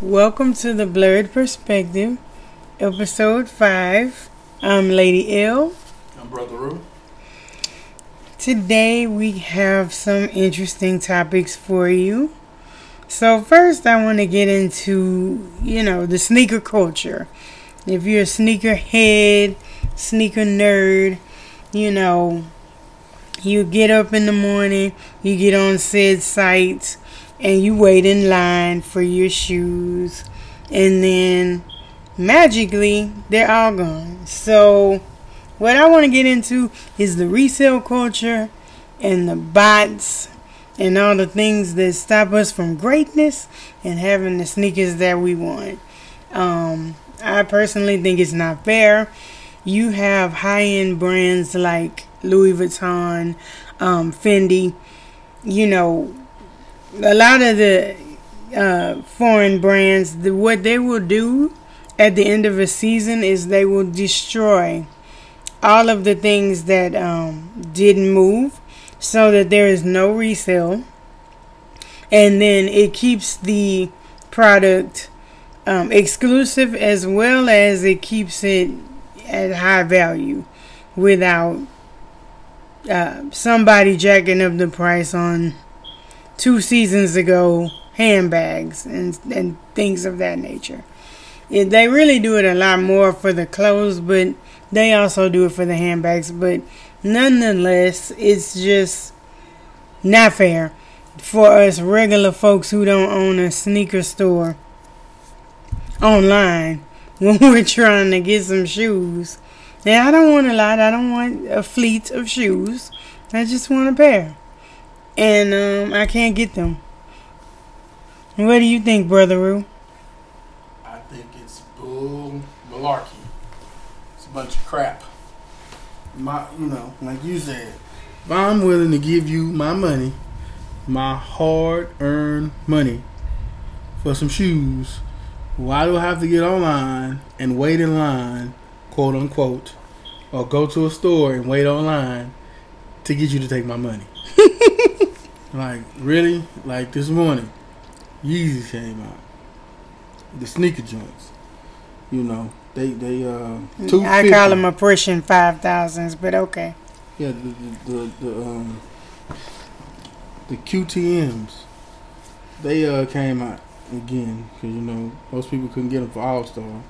Welcome to the Blurred Perspective, episode 5. I'm Lady L. I'm Brother Roo. Today we have some interesting topics for you. So first I want to get into, the sneaker culture. If you're a sneaker head, sneaker nerd, you get up in the morning, you get on said sites, and you wait in line for your shoes, and then magically they're all gone. So what I want to get into is the resale culture and the bots and all the things that stop us from greatness and having the sneakers that we want. I personally think it's not fair. You have high-end brands like Louis Vuitton, Fendi, a lot of the foreign brands, what they will do at the end of a season is they will destroy all of the things that didn't move so that there is no resale. And then it keeps the product exclusive as well as it keeps it at high value without somebody jacking up the price on 2 seasons ago handbags and things of that nature. They really do it a lot more for the clothes, but they also do it for the handbags. But nonetheless, it's just not fair for us regular folks who don't own a sneaker store online when we're trying to get some shoes. Now, I don't want a lot. I don't want a fleet of shoes. I just want a pair. And I can't get them. What do you think, Brother Roo? I think it's bull malarkey. It's a bunch of crap. Like you said, if I'm willing to give you my money, my hard-earned money, for some shoes, why do I have to get online and wait in line, quote unquote, or go to a store and wait online to get you to take my money? Like, really? Like, this morning, Yeezy came out. The sneaker joints. I call them oppression 5000s, but okay. Yeah, the QTMs, they came out again, because, most people couldn't get them for All-Star.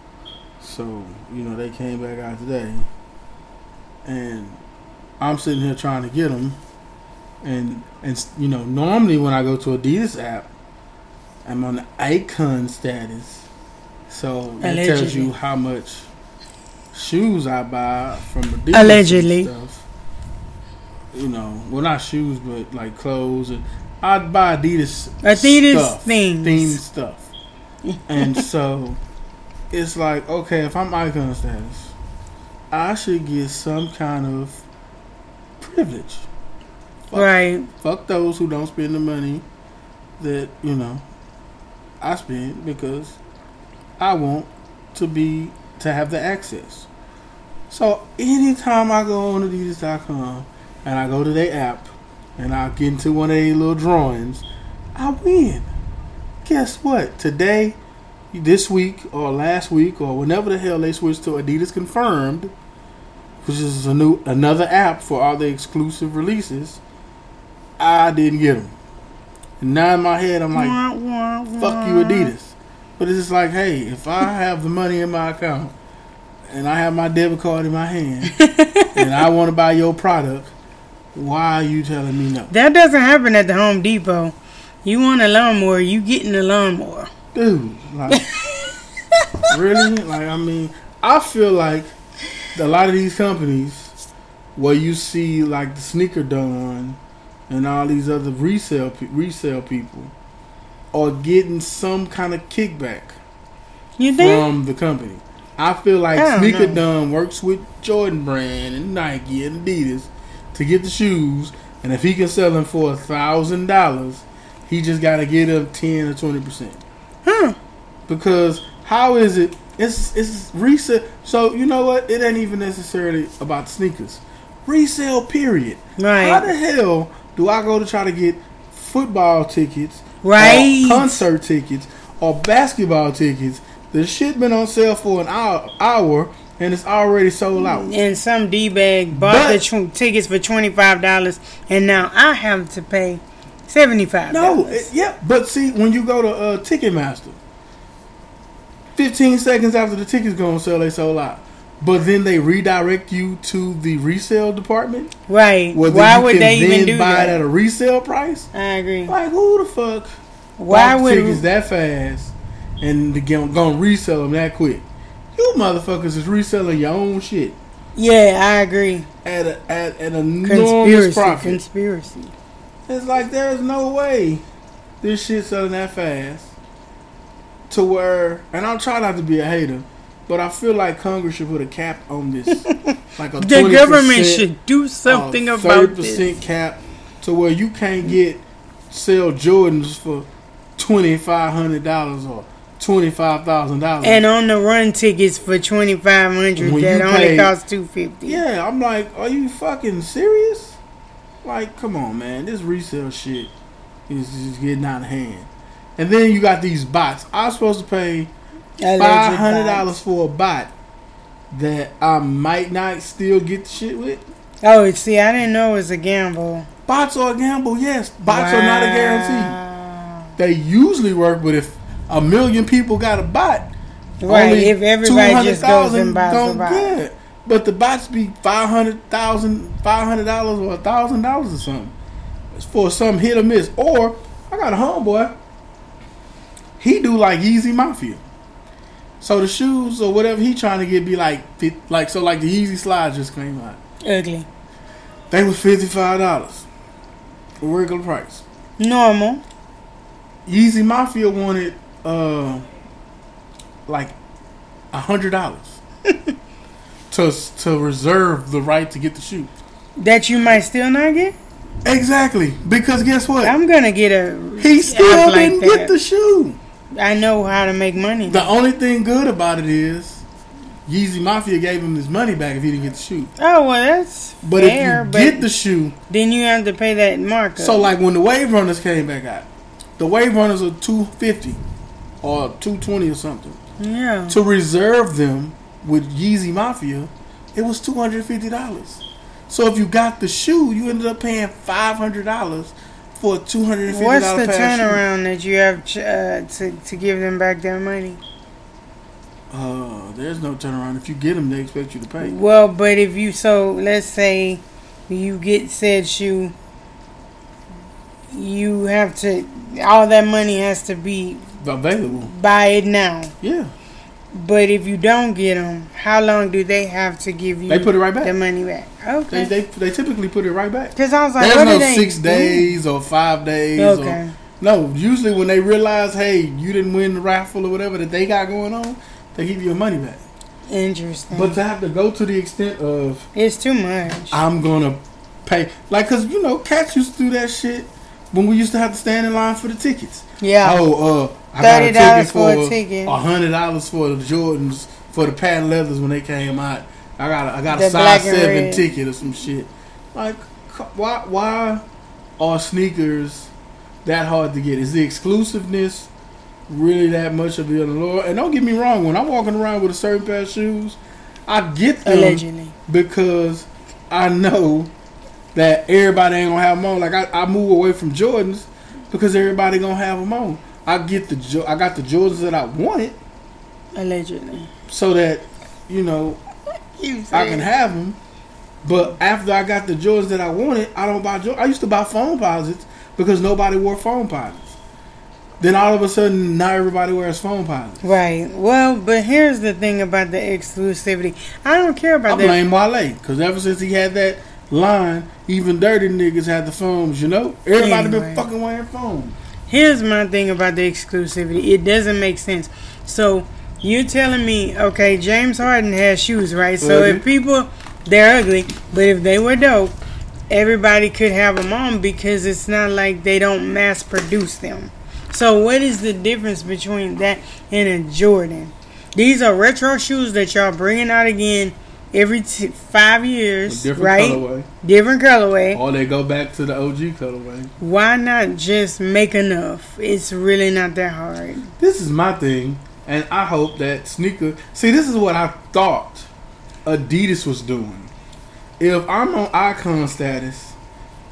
So, they came back out today. And I'm sitting here trying to get them. And normally when I go to Adidas app, I'm on the icon status, so that tells you how much shoes I buy from Adidas. Allegedly, and stuff. Not shoes, but like clothes. And I'd buy Adidas stuff, themed stuff, and so it's like, okay, if I'm icon status, I should get some kind of privilege. Fuck those who don't spend the money that, I spend, because I want to have the access. So anytime I go on Adidas.com and I go to their app and I get into one of their little drawings, I win. Guess what? Today, this week, or last week, or whenever the hell they switched to Adidas Confirmed, which is another app for all the exclusive releases, I didn't get them. And now in my head, I'm like, fuck you, Adidas. But it's just like, hey, if I have the money in my account and I have my debit card in my hand and I want to buy your product, why are you telling me no? That doesn't happen at the Home Depot. You want a lawnmower, you getting a lawnmower. Dude, like, really? Like, I feel like a lot of these companies where you see, like, the Sneaker Don and all these other resale people are getting some kind of kickback from the company. I feel like Sneaker Don works with Jordan Brand and Nike and Adidas to get the shoes, and if he can sell them for $1,000, he just got to get up 10 or 20%. Because how is it? It's resale. So you know what? It ain't even necessarily about sneakers. Resale, period. Right? How the hell do I go to try to get football tickets, right, concert tickets, or basketball tickets. The shit been on sale for an hour and it's already sold out. And some D-bag bought the tickets for $25 and now I have to pay $75. No, yeah, but see, when you go to Ticketmaster, 15 seconds after the tickets go on sale, they sold out. But then they redirect you to the resale department. Right. Why would they even do that? Buy it at a resale price. I agree. Like, who the fuck bought tickets that fast and gonna resell them that quick? You motherfuckers is reselling your own shit. Yeah, I agree. At an enormous profit. Conspiracy. It's like there's no way this shit's selling that fast to where, and I'll try not to be a hater, but I feel like Congress should put a cap on this. Like a 20% the government should do something about this. 30% cap to where you can't sell Jordans for $2,500 or $25,000. And on the run tickets for $2,500 that only cost $250. Yeah, I'm like, are you fucking serious? Like, come on, man. This resale shit is just getting out of hand. And then you got these bots. I was supposed to pay $500 for a bot that I might not still get the shit with. Oh, see, I didn't know it was a gamble. Bots are a gamble, yes. Bots are not a guarantee. They usually work, but if 1 million people got a bot, right? Only if everybody just goes and buys a bot. Good. But the bots be $500 or $1,000 or something. It's for some hit or miss. Or, I got a homeboy. He do like Yeezy Mafia. So the shoes or whatever he trying to get be like so like the Yeezy slides just came out. Ugly. They was $55. Regular price. Normal. Yeezy Mafia wanted like $100. To reserve the right to get the shoe. That you might still not get? Exactly. Because guess what? I'm going to get a... He still didn't get the shoe. I know how to make money. The only thing good about it is Yeezy Mafia gave him his money back if he didn't get the shoe. Oh, well, that's fair. But if you get the shoe... Then you have to pay that markup. So, like, when the Wave Runners came back out, the Wave Runners are $250 or $220 or something. Yeah. To reserve them... With Yeezy Mafia, it was $250. So if you got the shoe, you ended up paying $500 for a $250 What's the turnaround shoe? That you have to give them back their money? There's no turnaround. If you get them, they expect you to pay. Well, but if you let's say you get said shoe, you have to all that money has to be available. Buy it now. Yeah. But if you don't get them, how long do they have to give you? They put it right back. The money back. Okay. They typically put it right back. Because I was like, there's no 6 days or 5 days. Okay. No, usually when they realize, hey, you didn't win the raffle or whatever that they got going on, they give you your money back. Interesting. But to have to go to the extent of it's too much. I'm gonna pay because cats used to do that shit when we used to have to stand in line for the tickets. Yeah. Oh. I got $30 for a ticket. $100 for the Jordans, for the patent leathers when they came out. I got a size 7 ticket or some shit. Like, why are sneakers that hard to get? Is the exclusiveness really that much of the allure? And don't get me wrong, when I'm walking around with a certain pair of shoes, I get them allegedly because I know that everybody ain't gonna have them on. Like I move away from Jordans because everybody gonna have them on. I got the Jordans that I wanted, allegedly, so that I can have them. But after I got the Jordans that I wanted, I don't buy Jordans. I used to buy foam posits because nobody wore foam posits. Then all of a sudden, not everybody wears foam posits. Right. Well, but here's the thing about the exclusivity. I don't care about that. I blame Wale because ever since he had that line, even dirty niggas had the foams. Everybody been fucking wearing foam. Here's my thing about the exclusivity. It doesn't make sense. So, you're telling me, okay, James Harden has shoes, right? So, if people, they're ugly, but if they were dope, everybody could have them on because it's not like they don't mass produce them. So, what is the difference between that and a Jordan? These are retro shoes that y'all bringing out again every 5 years, different colorway. Different colorway. Or they go back to the OG colorway. Why not just make enough? It's really not that hard. This is my thing, and I hope that sneaker... See, this is what I thought Adidas was doing. If I'm on icon status,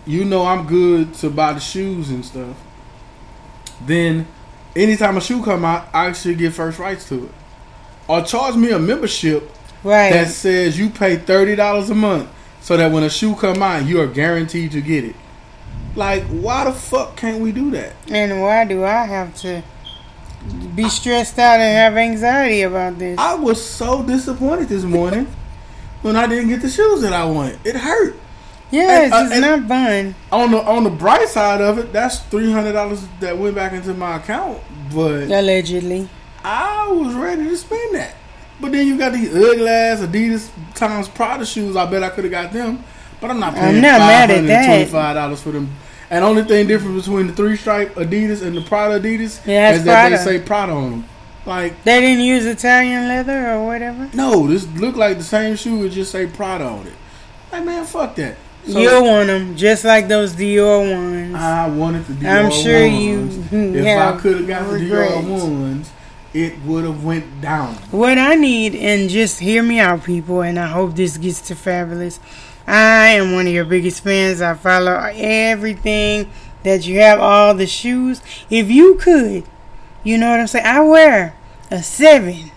you know I'm good to buy the shoes and stuff, then anytime a shoe come out, I should get first rights to it. Or charge me a membership... Right. That says you pay $30 a month so that when a shoe come out, you are guaranteed to get it. Like, why the fuck can't we do that? And why do I have to be stressed out and have anxiety about this? I was so disappointed this morning when I didn't get the shoes that I wanted. It hurt. Yeah, it's not fun. On the bright side of it, that's $300 that went back into my account. But allegedly, I was ready to spend that. But then you got these ugly ass Adidas times Prada shoes. I bet I could have got them, but I'm not paying $525 for them. And only thing different between the three stripe Adidas and the Prada Adidas is that they say Prada on them. Like, they didn't use Italian leather or whatever. No, this looked like the same shoe. It just say Prada on it. Like, man, fuck that. So, you want them just like those Dior ones. I wanted the Dior ones. I'm sure ones. You. If I could have got regrets. The Dior ones. It would have went down. What I need, and just hear me out, people, and I hope this gets to Fabulous. I am one of your biggest fans. I follow everything that you have, all the shoes. If you could, you know what I'm saying? I wear a 7.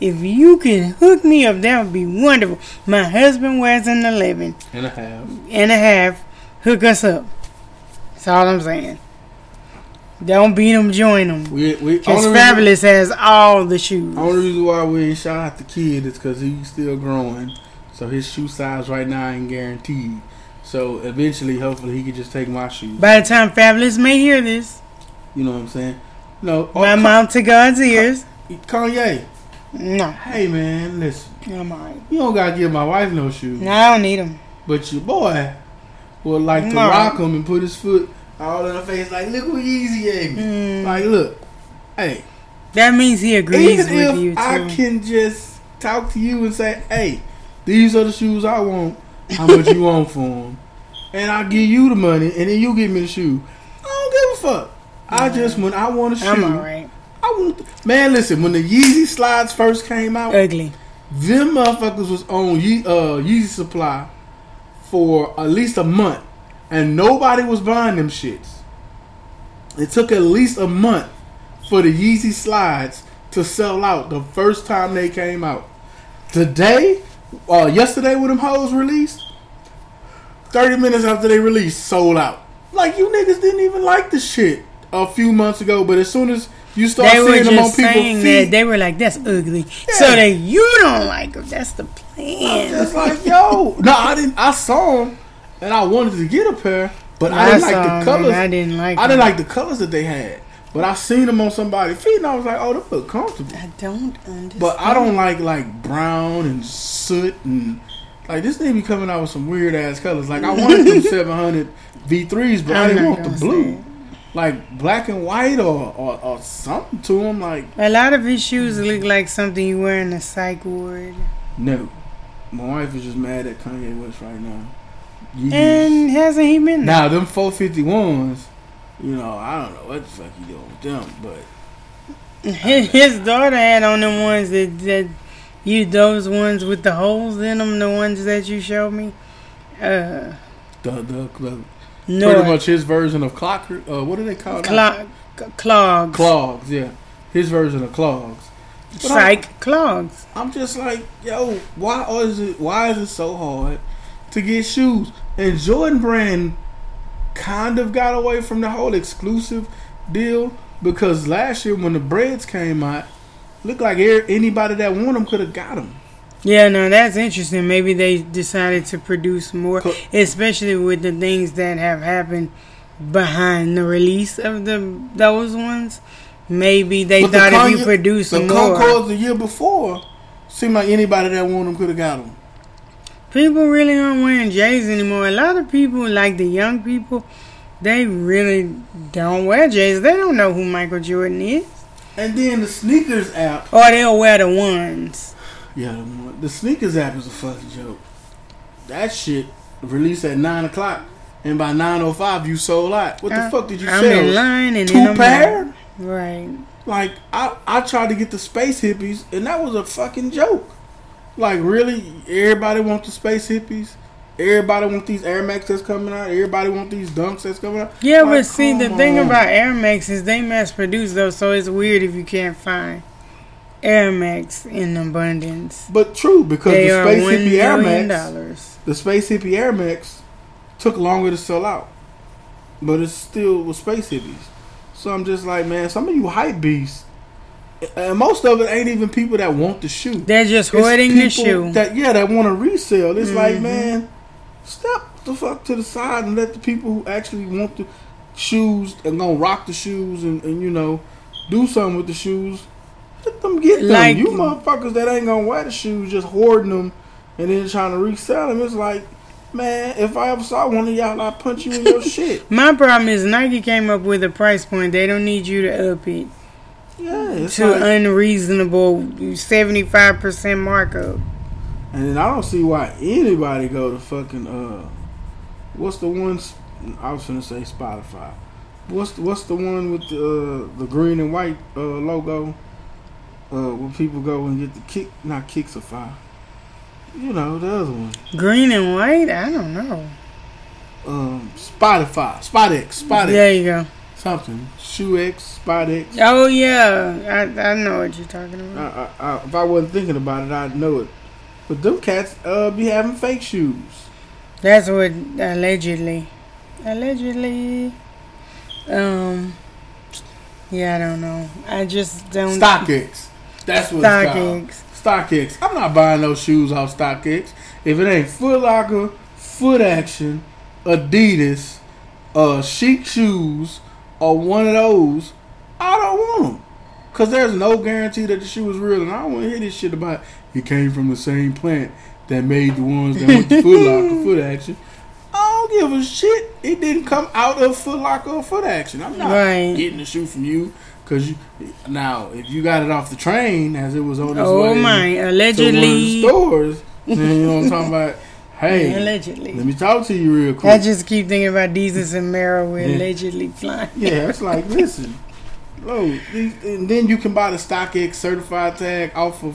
If you can hook me up, that would be wonderful. My husband wears an 11. And a half. And a half. Hook us up. That's all I'm saying. Don't beat them, join them. Because Fabulous has all the shoes. Only reason why we ain't shout out the kid is because he's still growing. So his shoe size right now ain't guaranteed. So eventually, hopefully, he can just take my shoes. By the time Fabulous may hear this. You know what I'm saying? No. My mouth to God's ears. Kanye. No. Hey, man, listen. I'm all right. You don't got to give my wife no shoes. No, I don't need them. But your boy would like to rock them and put his foot... all in her face, like, look what Yeezy gave me. Like, look, hey. That means he agrees with you, too. Even if I can just talk to you and say, hey, these are the shoes I want. How much you want for them? And I'll give you the money, and then you give me the shoe. I don't give a fuck. I just, when I want a shoe. I'm all right. Man, listen, when the Yeezy slides first came out. Ugly. Them motherfuckers was on Yeezy Supply for at least a month. And nobody was buying them shits. It took at least a month for the Yeezy slides to sell out the first time they came out. Yesterday when them hoes released, 30 minutes after they released, sold out. Like, you niggas didn't even like the shit a few months ago, but as soon as you start seeing them on people's feet, they were like, that's ugly. Yeah. So that you don't like them. That's the plan. It's like, yo. No, I didn't. I saw them. And I wanted to get a pair, but I didn't like the colors that they had. But I seen them on somebody's feet, and I was like, "Oh, they look comfortable." I don't understand. But I don't like brown and soot and like this thing be coming out with some weird ass colors. Like, I wanted them 700 V3s, but I didn't want the blue, like black and white or something to them. Like, a lot of his shoes look like something you wear in a psych ward. No, my wife is just mad at Kanye West right now. Yeezys. And hasn't he been there? Now, them 451s, you know, I don't know what the fuck he doing with them, but... His daughter had on them ones those ones with the holes in them, the ones that you showed me. Pretty much his version of clocker. What do they call it? Clogs. Clogs, yeah. His version of clogs. Clogs. I'm just like, yo, why is it so hard to get shoes? And Jordan Brand kind of got away from the whole exclusive deal, because last year when the breads came out, looked like anybody that wanted them could have got them. Yeah, no, that's interesting. Maybe they decided to produce more, especially with the things that have happened behind the release of those ones. Maybe they thought if you produce more. The Concords the year before seemed like anybody that wanted them could have got them. People really aren't wearing J's anymore. A lot of people, like the young people, they really don't wear J's. They don't know who Michael Jordan is. And then the sneakers app. Or they'll wear the ones. Yeah, the sneakers app is a fucking joke. That shit released at 9 o'clock, and by 9:05 you sold out. What the fuck did you sell? Lying 2 pair? Right. Like I tried to get the Space Hippies, and that was a fucking joke. Like really, everybody wants the Space Hippies. Everybody want these Air Max that's coming out. Everybody want these Dunks that's coming out. Yeah, like, but see, the thing about Air Max is they mass produce those, so it's weird if you can't find Air Max in abundance. But true, because they the Space Hippie Air Max, the Space Hippie Air Max took longer to sell out, but it still was Space Hippies. So I'm just like, man, some of you hype beasts. And most of it ain't even people that want the shoe. They're just hoarding the shoe. That want to resell. It's like, man, step the fuck to the side and let the people who actually want the shoes and gonna rock the shoes and you know, do something with the shoes, let them get them. Like, you motherfuckers that ain't gonna wear the shoes, just hoarding them and then trying to resell them. It's like, man, if I ever saw one of y'all, I'd punch you in your shit. My problem is Nike came up with a price point. They don't need you to up it. Yeah, it's to like, unreasonable 75% markup. And then I don't see why anybody go to fucking what's the one? I was gonna say Spotify. What's the one with the green and white logo? Where people go and get the Kicksify. You know the other one. Green and white? I don't know. StockX. There you go. Something. ShoeX, StockX. Oh yeah, I know what you're talking about. If I wasn't thinking about it, I'd know it. But them cats be having fake shoes. That's what allegedly. Yeah, I don't know. I just don't. StockX. That's what it's called. StockX. I'm not buying those shoes off StockX. If it ain't Foot Locker, Foot Action, Adidas, Chic Shoes, or one of those, I don't want them. Because there's no guarantee that the shoe is real. And I don't want to hear this shit about it came from the same plant that made the ones that went to Foot Locker, Foot Action. I don't give a shit. It didn't come out of Foot Locker or Foot Action. I'm not getting the shoe from you. Now, if you got it off the train as it was on its way allegedly. To one of the stores, then you know what I'm talking about. Hey, allegedly. Let me talk to you real quick. I just keep thinking about Jesus and Mara were allegedly flying. Yeah, it's like, listen. And then you can buy the StockX certified tag off of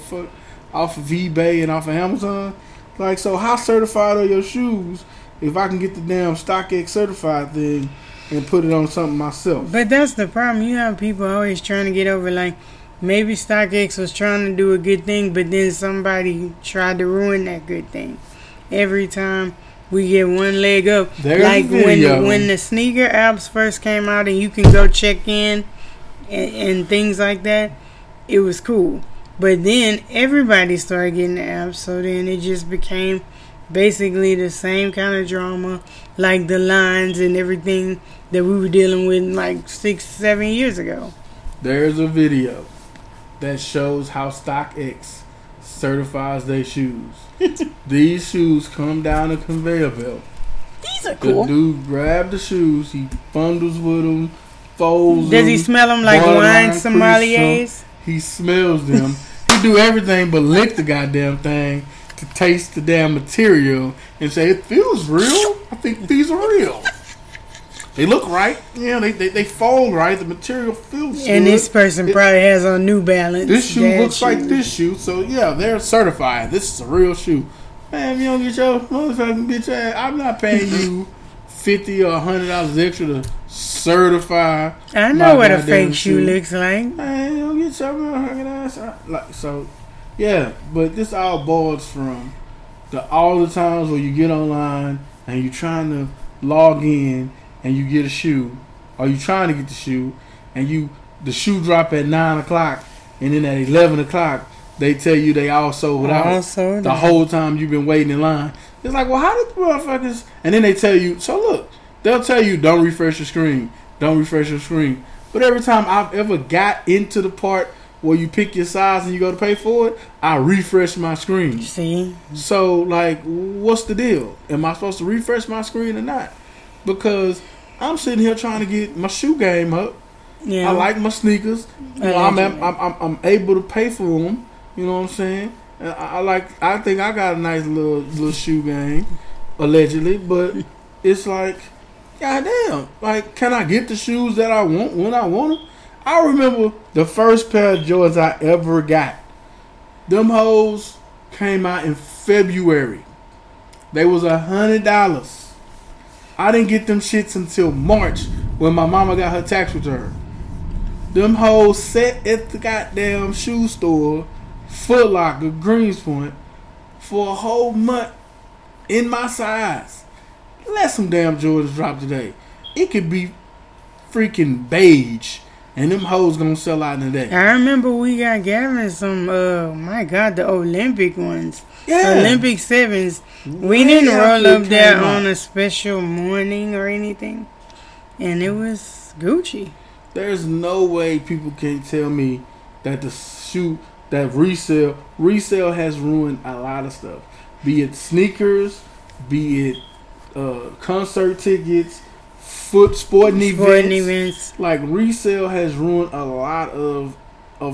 eBay and off of Amazon. Like, so how certified are your shoes if I can get the damn StockX certified thing and put it on something myself? But that's the problem. You have people always trying to get over, like, maybe StockX was trying to do a good thing, but then somebody tried to ruin that good thing. Every time we get one leg up. There's like when the sneaker apps first came out and you can go check in and things like that, it was cool. But then everybody started getting the apps, so then it just became basically the same kind of drama, like the lines and everything that we were dealing with like 6-7 years ago. There's a video that shows how StockX certifies their shoes. These shoes come down a conveyor belt. These are cool. The dude grabbed the shoes, he bundles with them, folds them. Does he smell them like wine sommeliers? He smells them. He do everything but lick the goddamn thing to taste the damn material and say, it feels real. I think these are real. They look right. Yeah, they fold right. The material feels good. And this person probably has on New Balance. This shoe looks like this shoe. So, yeah, they're certified. This is a real shoe. Man, if you don't get your motherfucking bitch ass, I'm not paying you $50 or $100 extra to certify. I know what a fake shoe looks like. Man, you don't get your motherfucking ass. So, yeah, but this all boils from all the times where you get online and you're trying to log in. And you get a shoe, or you trying to get the shoe, and the shoe drop at 9 o'clock, and then at 11 o'clock they tell you they all sold out. The whole time you've been waiting in line. It's like, well, how did the motherfuckers? And then they tell you. So look, they'll tell you don't refresh your screen, But every time I've ever got into the part where you pick your size and you go to pay for it, I refresh my screen. You see? So like, what's the deal? Am I supposed to refresh my screen or not? Because I'm sitting here trying to get my shoe game up. Yeah. I like my sneakers. You know, I'm able to pay for them. You know what I'm saying? I think I got a nice little shoe game, allegedly, but it's like, goddamn, like, can I get the shoes that I want when I want them? I remember the first pair of Jordans I ever got. Them hoes came out in February. They was $100. I didn't get them shits until March when my mama got her tax return. Them hoes sat at the goddamn shoe store, Foot Locker, Greenspoint, for a whole month in my size. Let some damn Jordans drop today. It could be freaking beige, and them hoes gonna sell out today. I remember we got Gavin some, my God, the Olympic ones. Yeah. Olympic 7s. We didn't roll up there on a special morning or anything. And it was Gucci. There's no way people can tell me that the shoe, that resale has ruined a lot of stuff. Be it sneakers, be it concert tickets, sporting events. Like, resale has ruined a lot of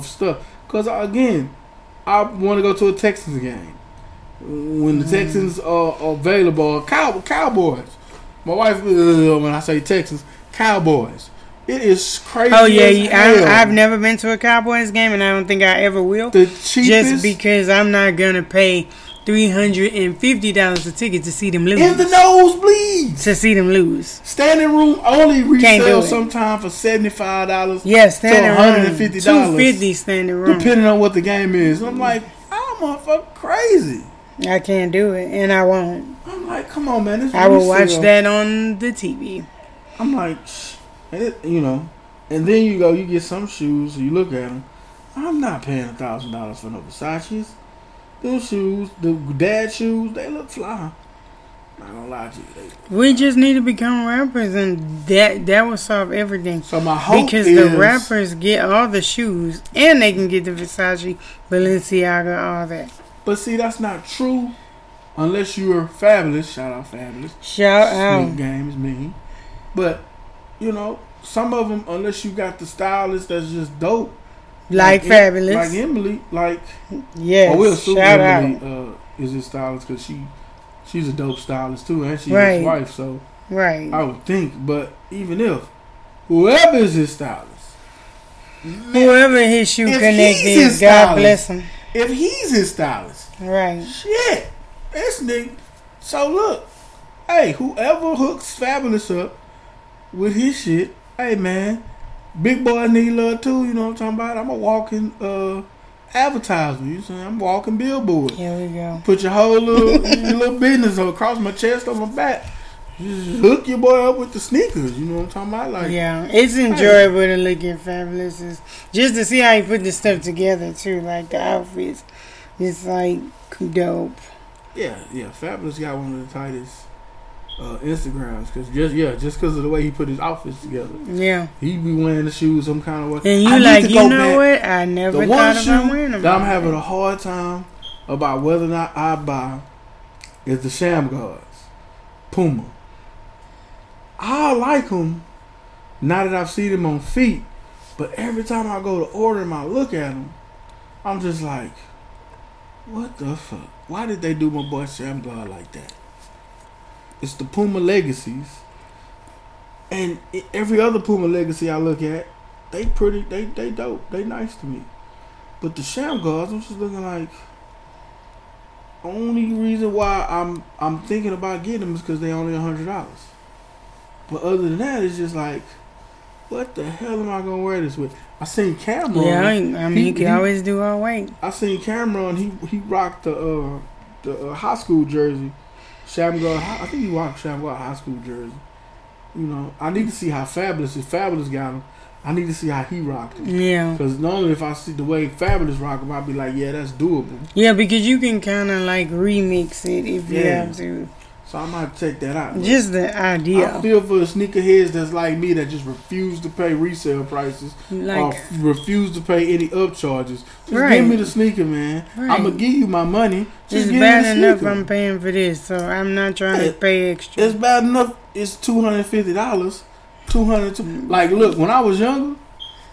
stuff. Because, again, I want to go to a Texans game. When the Texans are available, Cowboys. My wife, when I say Texans, Cowboys. It is crazy. Oh yeah, I've never been to a Cowboys game, and I don't think I ever will. The cheapest, just because I'm not gonna pay $350 a ticket to see them lose. In the nosebleeds to see them lose. Standing room only resale sometimes for $75. Yes, yeah, standing room $150, $250 standing room, depending on what the game is. And I'm like, I'm motherfucking crazy. I can't do it, and I won't. I'm like, come on, man. I will watch that on the TV. I'm like, you know, and then you go, you get some shoes, you look at them. I'm not paying $1,000 for no Versace's. Those shoes, the dad shoes, they look fly. I'm not gonna lie to you. We just need to become rappers, and that will solve everything. So my hope is the rappers get all the shoes, and they can get the Versace, Balenciaga, all that. But see, that's not true unless you're Fabulous. Shout out Fabulous. Shout out. Sweet games, me. But, you know, some of them, unless you got the stylist that's just dope. Like Fabulous. Like Emily. Like, yes. Well, we'll assume shout Emily out. Is his stylist because she's a dope stylist too, and she's his wife. So, I would think. But even if, whoever is his stylist. Whoever his shoe connect is, God bless him. If he's his stylist. Right. Shit. This nigga. So look. Hey, whoever hooks Fabulous up with his shit. Hey, man. Big boy need love too. You know what I'm talking about? I'm a walking advertisement. You see? I'm walking billboard. Here we go. Put your whole little your little business across my chest, on my back. Just hook your boy up with the sneakers. You know what I'm talking about? Like, yeah, it's enjoyable to look at Fabulous. Just to see how he put the stuff together too, like the outfits. It's like dope. Yeah. Fabulous got one of the tightest Instagrams because just because of the way he put his outfits together. Yeah, he be wearing the shoes some kind of way. And you what? I never thought about wearing them. That I'm having a hard time about whether or not I buy is the Sham Guards, Puma. I like them now that I've seen them on feet, but every time I go to order them, I look at them, I'm just like, what the fuck? Why did they do my boy Sham Guard like that? It's the Puma Legacies, and every other Puma Legacy I look at, they pretty, they dope, they nice to me. But the Sham Guards, I'm just looking like, only reason why I'm thinking about getting them is because they only $100. But other than that, it's just like, what the hell am I gonna wear this with? I seen Cameron. Yeah, you can always do all white. I seen Cameron. He rocked the high school jersey, Sham Guard. I think he rocked Sham Guard high school jersey. You know, I need to see how Fabulous got him. I need to see how he rocked him. Yeah. Because normally, if I see the way Fabulous rock him, I'll be like, yeah, that's doable. Yeah, because you can kind of like remix it if you have to. So I might take that out. Just the idea. I feel for the sneakerheads that's like me that just refuse to pay resale prices, like, or refuse to pay any upcharges. Just give me the sneaker, man. Right. I'm gonna give you my money. Just it's bad enough I'm paying for this, so I'm not trying to pay extra. It's bad enough. It's $250, $200. Like, look, when I was younger,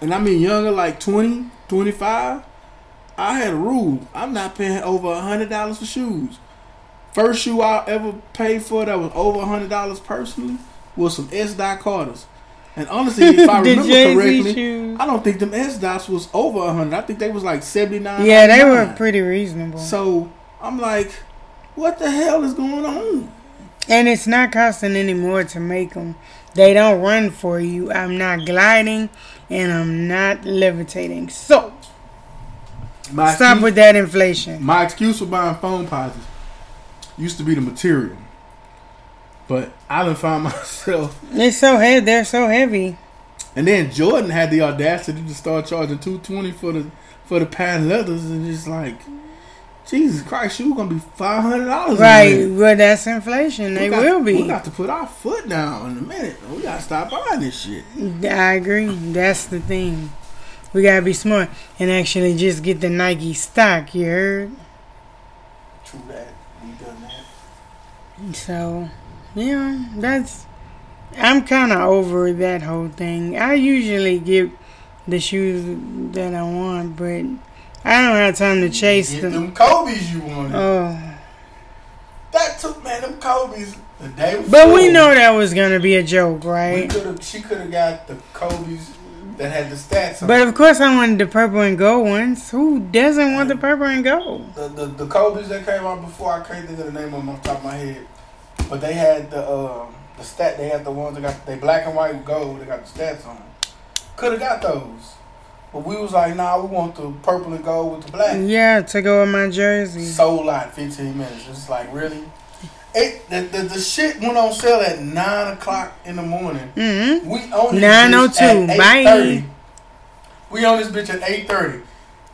and I mean younger, like 20, 25, I had a rule. I'm not paying over $100 for shoes. First shoe I ever paid for that was over $100 personally was some S-Dot Carters. And honestly, if I remember correctly, shoes. I don't think them S-Dots was over 100. I think they was like 79. Yeah, they were pretty reasonable. So I'm like, what the hell is going on? And it's not costing any more to make them. They don't run for you. I'm not gliding, and I'm not levitating. So stop with that inflation. My excuse for buying phone posits used to be the material. But I done found myself... It's so heavy. They're so heavy. And then Jordan had the audacity to start charging $220 for the patent leathers. And it's like, Jesus Christ, shoes going to be $500. Right. Well, that's inflation. They will be. We got to put our foot down in a minute. We got to stop buying this shit. I agree. That's the thing. We got to be smart and actually just get the Nike stock. You heard? True that. We done that. So... yeah, I'm kind of over that whole thing. I usually get the shoes that I want, but I don't have time to chase them. Them Kobe's you wanted. Oh. That took, man, them Kobe's the day before. But we know that was going to be a joke, right? She could have got the Kobe's that had the stats on But, of course, I wanted the purple and gold ones. Who doesn't want the purple and gold? The Kobe's that came out before, I can't think of the name of them off the top of my head. But they had the stat. They had the ones that got they black and white and gold. They got the stats on them. Could have got those, but we was like, nah, we want the purple and gold with the black. Yeah, to go with my jersey. Sold out 15 minutes. It's like really. The shit went on sale at 9:00 in the morning. Mm-hmm. We owned this 9:02. Bye. We own this bitch at 8:30.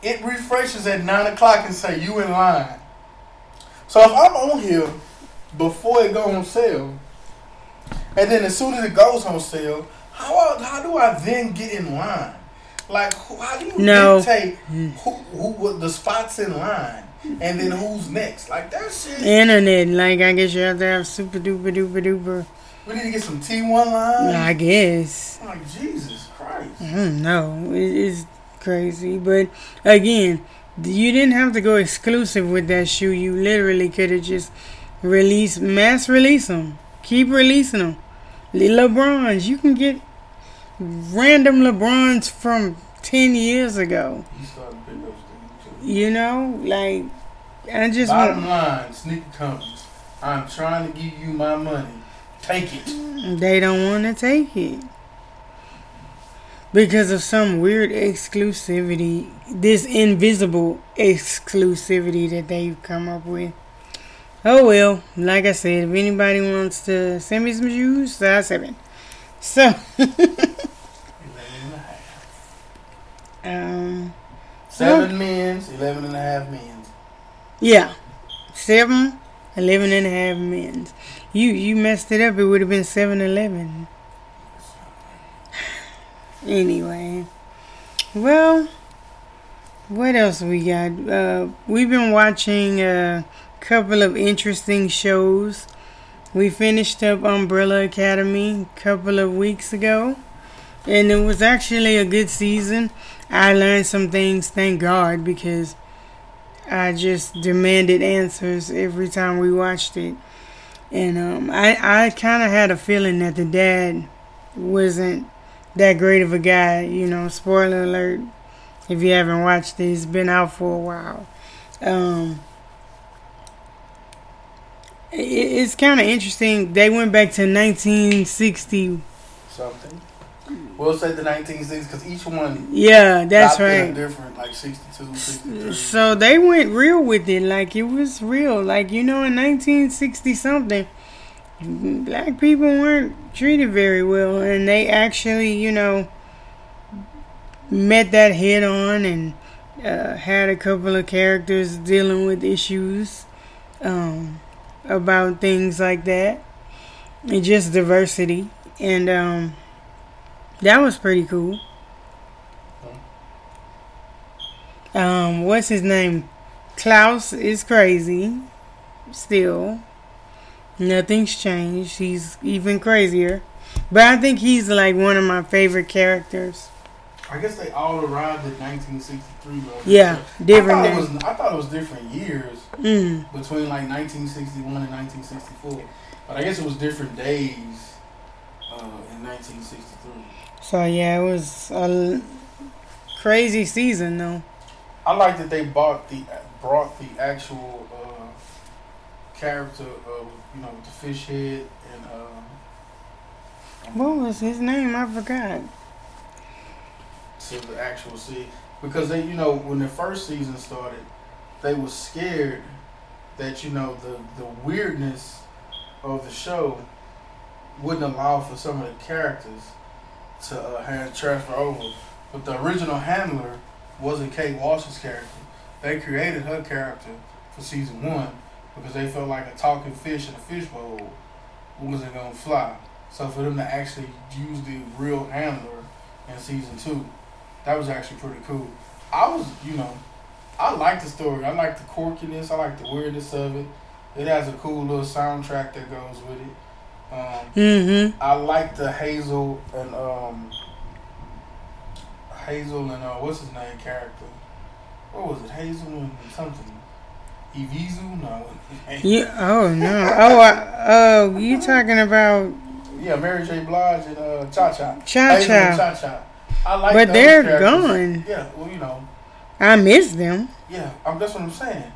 It refreshes at 9:00 and say you in line. So if I'm on here before it go on sale, and then as soon as it goes on sale, how do I then get in line? Like, how do you dictate who the spots in line, and then who's next? Like that shit. Internet, like I guess you have to have super duper duper duper. We need to get some T1 lines. I guess. Like Jesus Christ. I don't know. It's crazy, but again, you didn't have to go exclusive with that shoe. You literally could have just. Mass release them. Keep releasing them. LeBrons. You can get random LeBrons from 10 years ago. You know, like, I just Bottom line, sneaker companies. I'm trying to give you my money. Take it. They don't want to take it. Because of some weird exclusivity, this invisible exclusivity that they've come up with. Oh well, like I said, if anybody wants to send me some shoes, size 7. So, seven men's, 11.5 men's. Yeah, 7, 11.5 men's. You messed it up. It would have been 7-11. Anyway, well, what else we got? We've been watching. Couple of interesting shows. We finished up Umbrella Academy a couple of weeks ago, and it was actually a good season. I learned some things, thank God, because I just demanded answers every time we watched it. And I kind of had a feeling that the dad wasn't that great of a guy. You know, spoiler alert, if you haven't watched it, it's been out for a while. It's kind of interesting. They went back to 1960 something. We'll say the 1960s because each one. Yeah, that's right. Different, like 62, 63. So they went real with it, like it was real. Like you know, in 1960 something, black people weren't treated very well, and they actually, you know, met that head on and had a couple of characters dealing with issues. About things like that and just diversity, and that was pretty cool. What's his name? Klaus is crazy still. Nothing's changed. He's even crazier, but I think he's like one of my favorite characters I guess they all arrived in 1963. Right? Yeah, different. I thought it was different years between like 1961 and 1964, but I guess it was different days in 1963. So yeah, it was a crazy season though. I like that they brought the actual character of with the fish head and what was his name? I forgot. To the actual sea, because they, when the first season started, they were scared that the weirdness of the show wouldn't allow for some of the characters to transfer over. But the original handler wasn't Kate Walsh's character. They created her character for season one because they felt like a talking fish in a fishbowl wasn't gonna fly. So for them to actually use the real handler in season two, that was actually pretty cool. I like the story. I like the quirkiness. I like the weirdness of it. It has a cool little soundtrack that goes with it. I like the Hazel and what's his name character? What was it? Hazel and something. Evizu? No. Yeah. Oh no. You talking about? Yeah, Mary J. Blige and Cha Cha. I like that. But they're gone. Yeah, I miss them. Yeah, that's what I'm saying.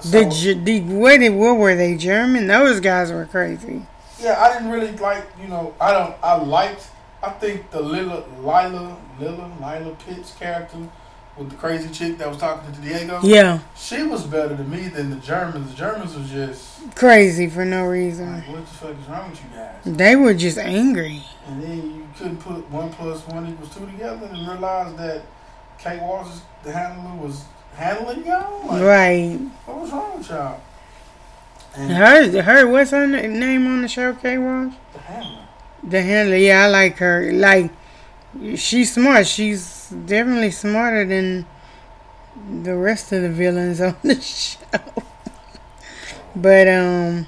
So, what were they, German? Those guys were crazy. Yeah, I didn't really like, I think the Lila Pitts character with the crazy chick that was talking to Diego. Yeah. She was better to me than the Germans. The Germans were just crazy for no reason. Like, what the fuck is wrong with you guys? They were just angry. And then you couldn't put 1 + 1 = 2 together and realize that Kate Walsh's the handler was handling y'all? Like, right. What was wrong with y'all? And her what's her name on the show, Kate Walsh? The handler, yeah, I like her. Like, she's smart. She's definitely smarter than the rest of the villains on the show. But it'll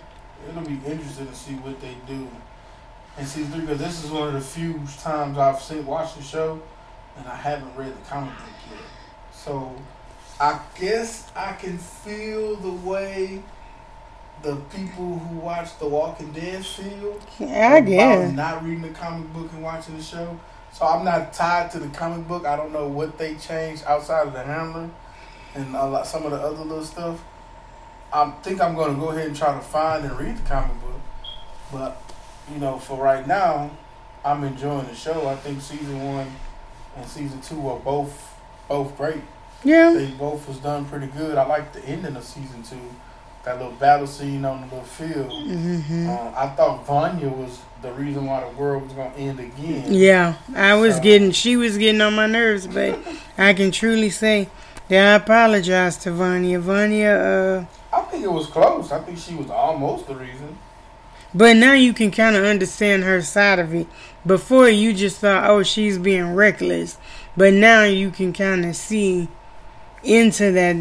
be interesting to see what they do in season 3, because this is one of the few times I've watched the show and I haven't read the comic book yet. So I guess I can feel the way the people who watch The Walking Dead feel. Yeah, I guess. Not reading the comic book and watching the show. So I'm not tied to the comic book. I don't know what they changed outside of the handler and some of the other little stuff. I think I'm going to go ahead and try to find and read the comic book. But, for right now, I'm enjoying the show. I think season 1 and season 2 are both great. Yeah. They both was done pretty good. I like the ending of season 2. That little battle scene on the little field. Mm-hmm. I thought Vanya was the reason why the world was going to end again. Yeah, she was getting on my nerves, but I can truly say that I apologize to Vanya. Vanya, I think it was close. I think she was almost the reason. But now you can kind of understand her side of it. Before you just thought, oh, she's being reckless. But now you can kind of see into that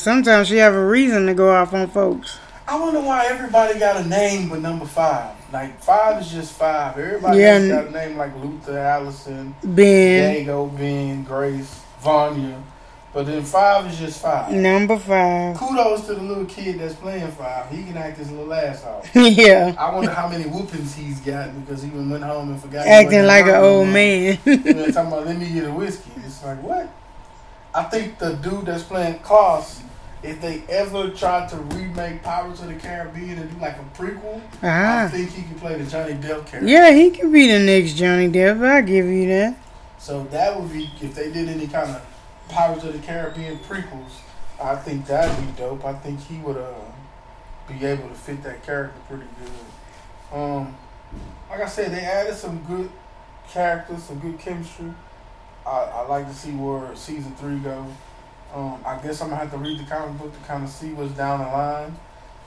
sometimes she have a reason to go off on folks. I wonder why everybody got a name but number 5. Like 5 is just 5. Everybody else got a name like Luther, Allison, Ben, Diego, Ben, Grace, Vanya, but then 5 is just 5. Number 5. Kudos to the little kid that's playing 5. He can act his little ass off. Yeah. I wonder how many whoopings he's gotten because he went home and forgot. Acting like an old man. Talking about let me get a whiskey. It's like what? I think the dude that's playing Klaus, if they ever tried to remake Pirates of the Caribbean and do like a prequel, I think he can play the Johnny Depp character. Yeah, he could be the next Johnny Depp. I give you that. So that would be, if they did any kind of Pirates of the Caribbean prequels, I think that would be dope. I think he would be able to fit that character pretty good. Like I said, they added some good characters, some good chemistry. I like to see where season 3 goes. I guess I'm going to have to read the comic book to kind of see what's down the line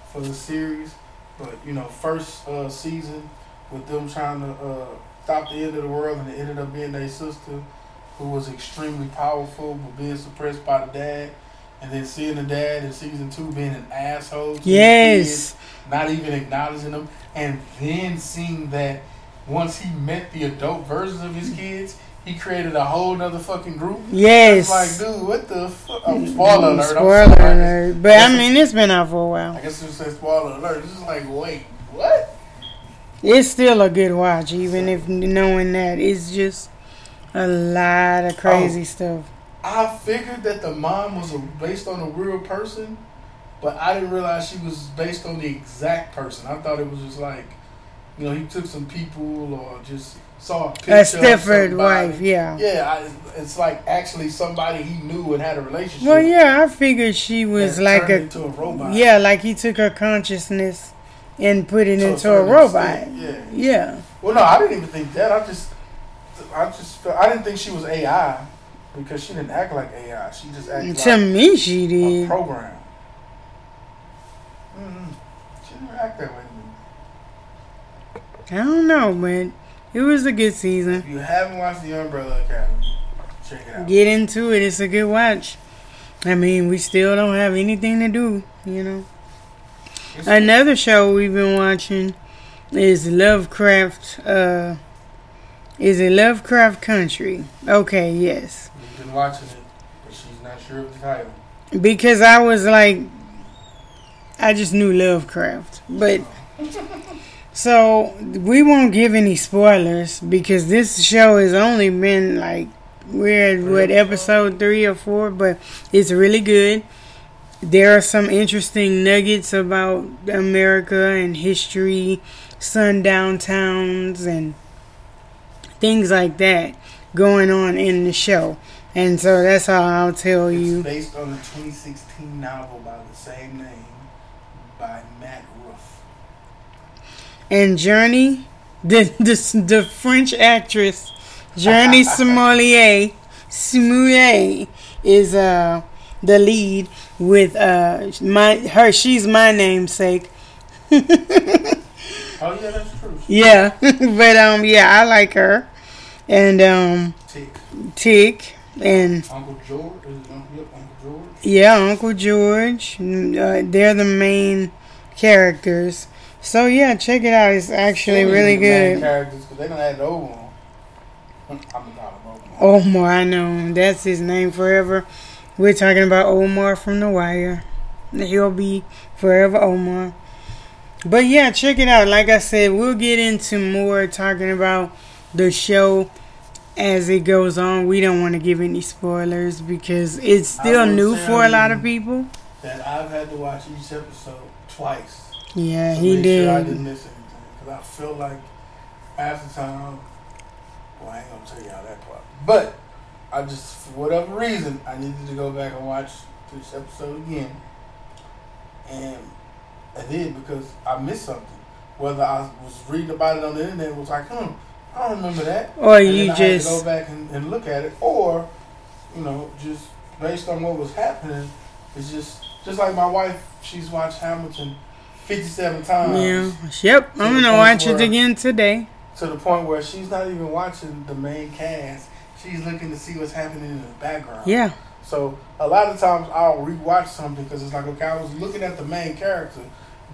for the series. But, first season with them trying to stop the end of the world, and it ended up being their sister who was extremely powerful but being suppressed by the dad. And then seeing the dad in season 2 being an asshole to the kids, not even acknowledging them. And then seeing that once he met the adult versions of his kids, He created a whole nother fucking group. Yes. It's like, dude, what the fuck? Oh, spoiler alert. Spoiler alert. But I mean, it's been out for a while. I guess you say spoiler alert. It's just like, wait, what? It's still a good watch, even if knowing that. It's just a lot of crazy stuff. I figured that the mom was based on a real person, but I didn't realize she was based on the exact person. I thought it was just like, you know, he took some people or just saw a picture of somebody. A Stafford wife, yeah. Yeah, it's like actually somebody he knew and had a relationship. Well, yeah, I figured she was like into a robot. Yeah, like he took her consciousness and put it into a robot. Yeah. Yeah. Well, no, I didn't even think that. I didn't think she was AI because she didn't act like AI. She just acted like she did. A program. Mm-hmm. She didn't act that way. I don't know, but it was a good season. If you haven't watched The Umbrella Academy, check it out. Get into it. It's a good watch. I mean, we still don't have anything to do, you know. Another show we've been watching is Lovecraft. Is it Lovecraft Country? Okay, yes. We've been watching it, but she's not sure of the title. Because I was like, I just knew Lovecraft, but. So, we won't give any spoilers because this show has only been like, we're at what, episode 3 or 4, but it's really good. There are some interesting nuggets about America and history, sundown towns, and things like that going on in the show. And so, that's all I'll tell you. It's based on the 2016 novel by the same name by Matt Ruff. And Journey, the French actress, Journey Smollett is the lead with she's my namesake. Oh yeah, that's true. Yeah, but I like her, and Tick and Uncle George. Yeah, Uncle George. They're the main characters. So, yeah, check it out. It's actually really good. They don't add over on. Omar, I know. That's his name forever. We're talking about Omar from The Wire. He'll be forever Omar. But, yeah, check it out. Like I said, we'll get into more talking about the show as it goes on. We don't want to give any spoilers because it's still new for a lot of people. That I've had to watch each episode twice. Yeah, so he did. Sure I didn't miss anything because I feel like half the time, well, I ain't gonna tell y'all that part. But I just, for whatever reason, I needed to go back and watch this episode again, and I did because I missed something. Whether I was reading about it on the internet, it was like, I don't remember that. Or and you then I just had to go back and look at it, or you know, just based on what was happening, it's just like my wife. She's watched Hamilton 57 times. Yeah. Yep. I'm going to watch it again today. To the point where she's not even watching the main cast. She's looking to see what's happening in the background. Yeah. So, a lot of times I'll rewatch something because it's like, okay, I was looking at the main character.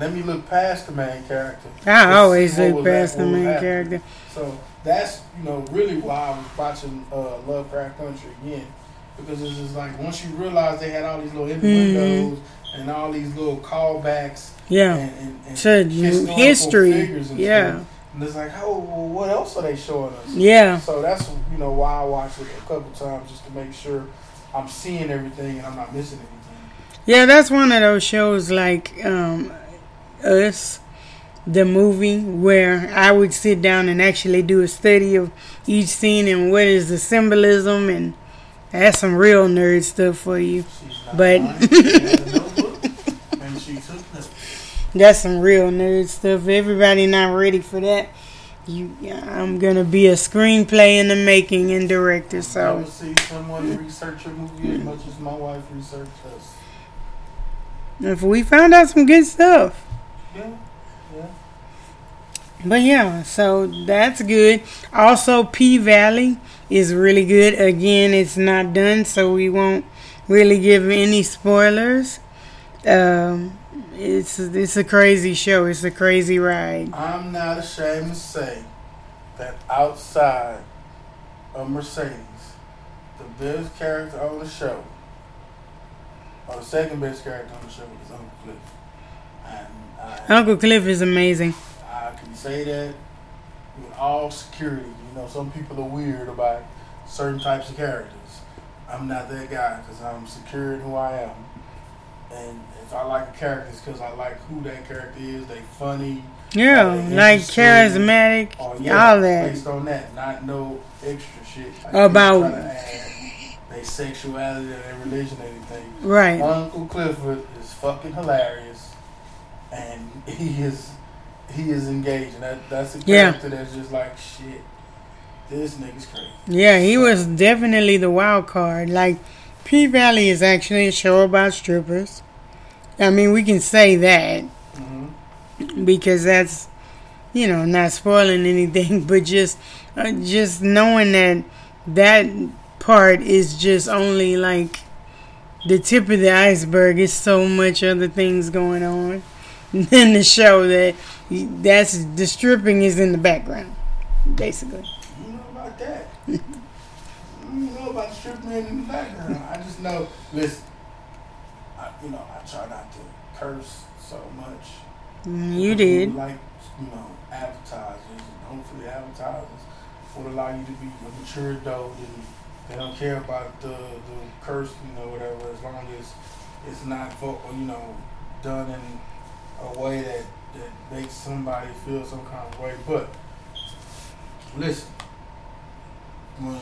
Let me look past the main character. I always look past the main character. So, that's, you know, really why I was watching Lovecraft Country again. Because it's just like, once you realize they had all these little innuendos and all these little callbacks. Yeah, and to history. And stuff. And it's like, oh, well, what else are they showing us? Yeah. So that's, you know, why I watch it a couple times just to make sure I'm seeing everything and I'm not missing anything. Yeah, that's one of those shows like Us, the movie, where I would sit down and actually do a study of each scene and what is the symbolism, and that's some real nerd stuff for you. That's some real nerd stuff. Everybody not ready for that. I'm gonna be a screenplay in the making and director. So. I will see someone research a movie as much as my wife researched us. If we found out some good stuff. Yeah. But yeah, so that's good. Also, P-Valley is really good. Again, it's not done, so we won't really give any spoilers. It's a crazy show. It's a crazy ride. I'm not ashamed to say that outside of Mercedes, the best character on the show, or the second best character on the show, is Uncle Cliff. And Uncle Cliff is amazing. I can say that with all security. You know, some people are weird about certain types of characters. I'm not that guy because I'm secure in who I am. And if I like a character, it's because I like who that character is. They funny. Yeah, like charismatic. Oh, yeah, all that. Based on that, not no extra shit. Like about their sexuality or their religion or anything. Right. Uncle Clifford is fucking hilarious. And he is engaging. That's a character that's just like, shit, this nigga's crazy. Yeah, he was definitely the wild card. Like, P-Valley is actually a show about strippers. I mean, we can say that. Mm-hmm. Because that's, you know, not spoiling anything, but just knowing that part is just only like the tip of the iceberg. It's so much other things going on in the show that's the stripping is in the background, basically. You know about that. You know about stripping in the background. I just know. Listen, I try not to curse so much. You did. Like, advertisers, and hopefully advertisers would allow you to be a mature adult, and they don't care about the cursing or whatever, as long as it's not done in a way that makes somebody feel some kind of way. But listen, when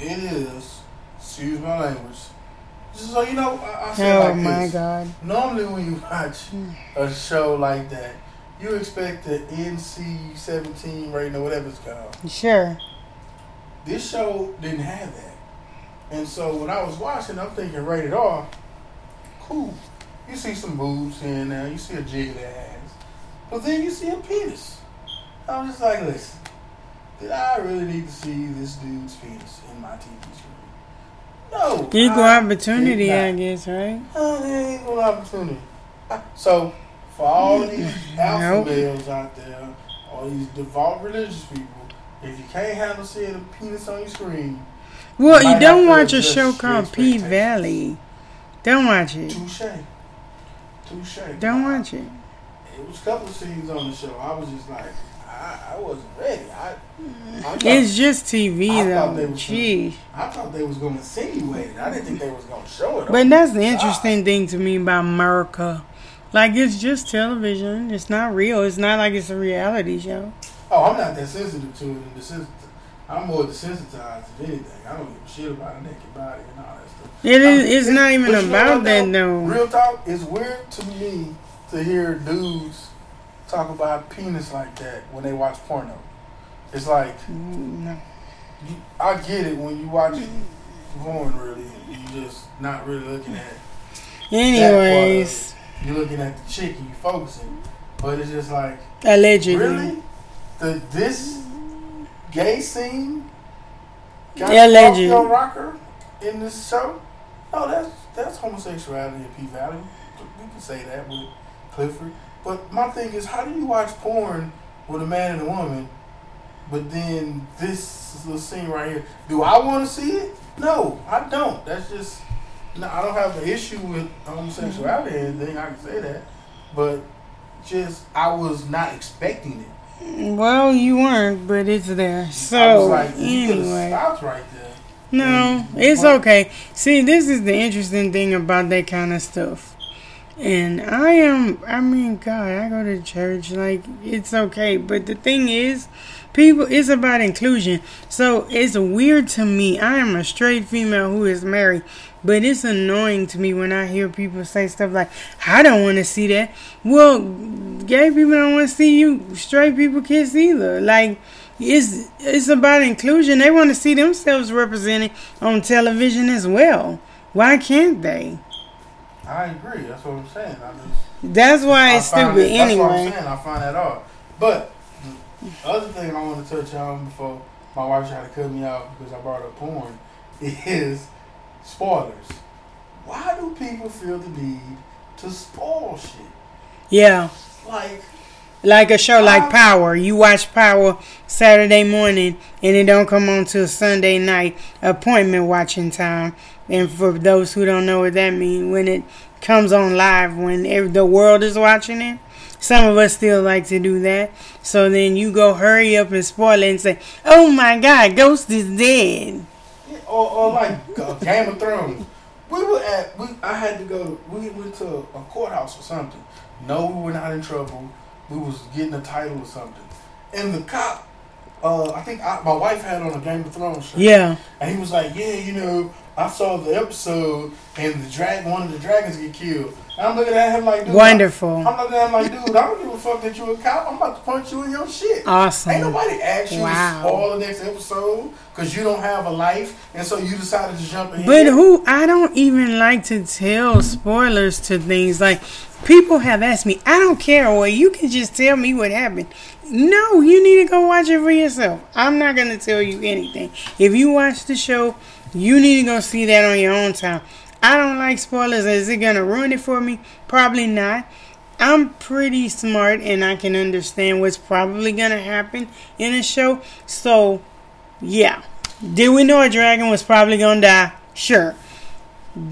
it is, excuse my language, so I say God. Normally when you watch a show like that, you expect the NC-17 rating or whatever it's called. Sure. This show didn't have that. And so when I was watching, I'm thinking rated R, cool. You see some boobs here and there. You see a jiggly ass. But then you see a penis. I'm just like, listen, did I really need to see this dude's penis in my TV screen? No. Equal opportunity, I guess, right? No, equal opportunity. So, for all these alpha males out there, all these devout religious people, if you can't handle seeing a penis on your screen, well, you don't watch a show called P-Valley. Don't watch it. Touche. Don't watch it. It was a couple of scenes on the show. I was just like, I wasn't ready. It's just TV, though. Gee. I thought they was going to insinuate it. I didn't think they was going to show it. But that's the interesting thing to me about America. Like, it's just television. It's not real. It's not like it's a reality show. Oh, I'm not that sensitive to it. I'm more desensitized than anything. I don't give a shit about a naked body and all that stuff. It's not even about that, though. Real talk, it's weird to me to hear dudes talk about penis like that when they watch porno. It's like, I get it when you watch porn, really. You're just not really looking at it. Anyways. You're looking at the chick and you're focusing. But it's just like, allegedly. Really? This gay scene got allegedly off your rocker in this show? No, that's homosexuality in P-Valley. We can say that with Clifford. But my thing is, how do you watch porn with a man and a woman, but then this little scene right here? Do I want to see it? No, I don't. That's just... No, I don't have an issue with homosexuality or anything. I can say that. But just, I was not expecting it. Well, you weren't, but it's there. So, I was like, anyway, stopped right there. No, it's okay. See, this is the interesting thing about that kind of stuff. And God, I go to church. Like, it's okay. But the thing is, people, it's about inclusion. So, it's weird to me. I am a straight female who is married. But it's annoying to me when I hear people say stuff like, I don't want to see that. Well, gay people don't want to see you straight people kiss either. Like, it's about inclusion. They want to see themselves represented on television as well. Why can't they? I agree. That's what I'm saying. That's why it's stupid anyway. That's what I'm saying. I find that odd. But the other thing I want to touch on before my wife tried to cut me off because I brought up porn is... spoilers. Why do people feel the need to spoil shit? Yeah. Like, Like a show like Power. You watch Power Saturday morning and it don't come on till Sunday night appointment watching time. And for those who don't know what that means, when it comes on live, when the world is watching it, some of us still like to do that. So then you go hurry up and spoil it and say, oh my God, Ghost is dead. Or like Game of Thrones. We were at, we went to a courthouse or something. No, we were not in trouble. We was getting a title or something. And the cop, my wife had on a Game of Thrones shirt. Yeah. And he was like, yeah, you know, I saw the episode and one of the dragons get killed. And I'm looking at him like, dude. Wonderful. I'm looking at him like, dude, I don't give a fuck that you a cop. I'm about to punch you in your shit. Awesome. Ain't nobody asked you to spoil the next episode because you don't have a life. And so you decided to jump in. But I don't even like to tell spoilers to things. Like, people have asked me, I don't care, or you can just tell me what happened. No, you need to go watch it for yourself. I'm not going to tell you anything. If you watch the show, you need to go see that on your own time. I don't like spoilers. Is it going to ruin it for me? Probably not. I'm pretty smart and I can understand what's probably going to happen in a show. So, yeah. Did we know a dragon was probably going to die? Sure.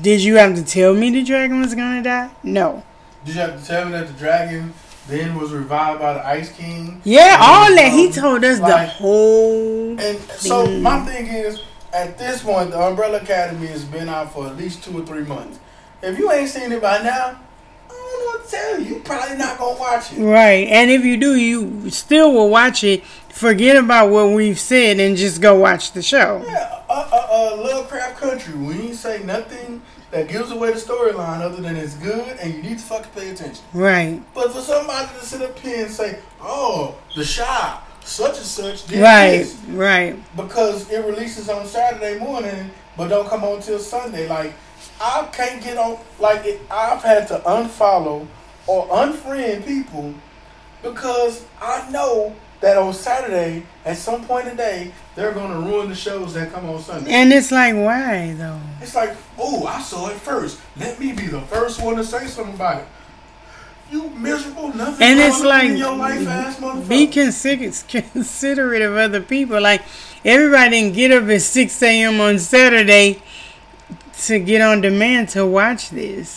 Did you have to tell me the dragon was going to die? No. Did you have to tell me that the dragon then was revived by the Ice King? Yeah, all that. He told us the whole thing. And so, my thing is, at this point, the Umbrella Academy has been out for at least 2 or 3 months. If you ain't seen it by now, I don't know what to tell you. You probably not going to watch it. Right. And if you do, you still will watch it. Forget about what we've said and just go watch the show. Yeah. Lovecraft Country. We ain't say nothing that gives away the storyline other than it's good and you need to fucking pay attention. Right. But for somebody to sit up here and say, oh, the shop. Such and such did this. Right. Because it releases on Saturday morning, but don't come on till Sunday. Like, I can't get on. Like, I've had to unfollow or unfriend people because I know that on Saturday, at some point in the day, they're going to ruin the shows that come on Sunday. And it's like, why, though? It's like, oh, I saw it first. Let me be the first one to say something about it. You miserable, nothing. And it's like, in your life, ass motherfucker. Be considerate of other people. Like, everybody didn't get up at 6 a.m. on Saturday to get on demand to watch this.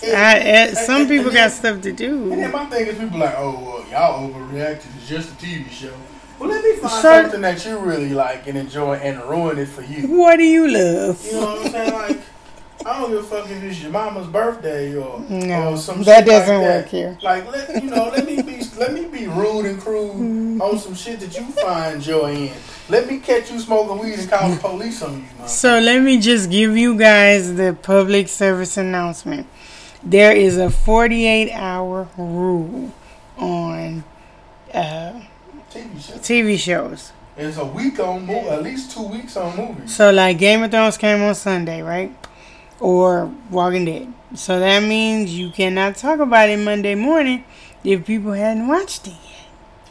Some people got stuff to do. And then my thing is, people are like, oh, well, y'all overreacted. It's just a TV show. Well, let me find something that you really like and enjoy and ruin it for you. What do you love? You know what I'm saying? Like, I don't give a fuck if it's your mama's birthday or some that shit doesn't like that. Work here. Like, let me be rude and crude on some shit that you find joy in. Let me catch you smoking weed and call the police on you, mama. So let me just give you guys the public service announcement. There is a 48-hour rule on TV shows. There's a week on movies, at least 2 weeks on movies. So like Game of Thrones came on Sunday, right? Or Walking Dead. So that means you cannot talk about it Monday morning if people hadn't watched it yet.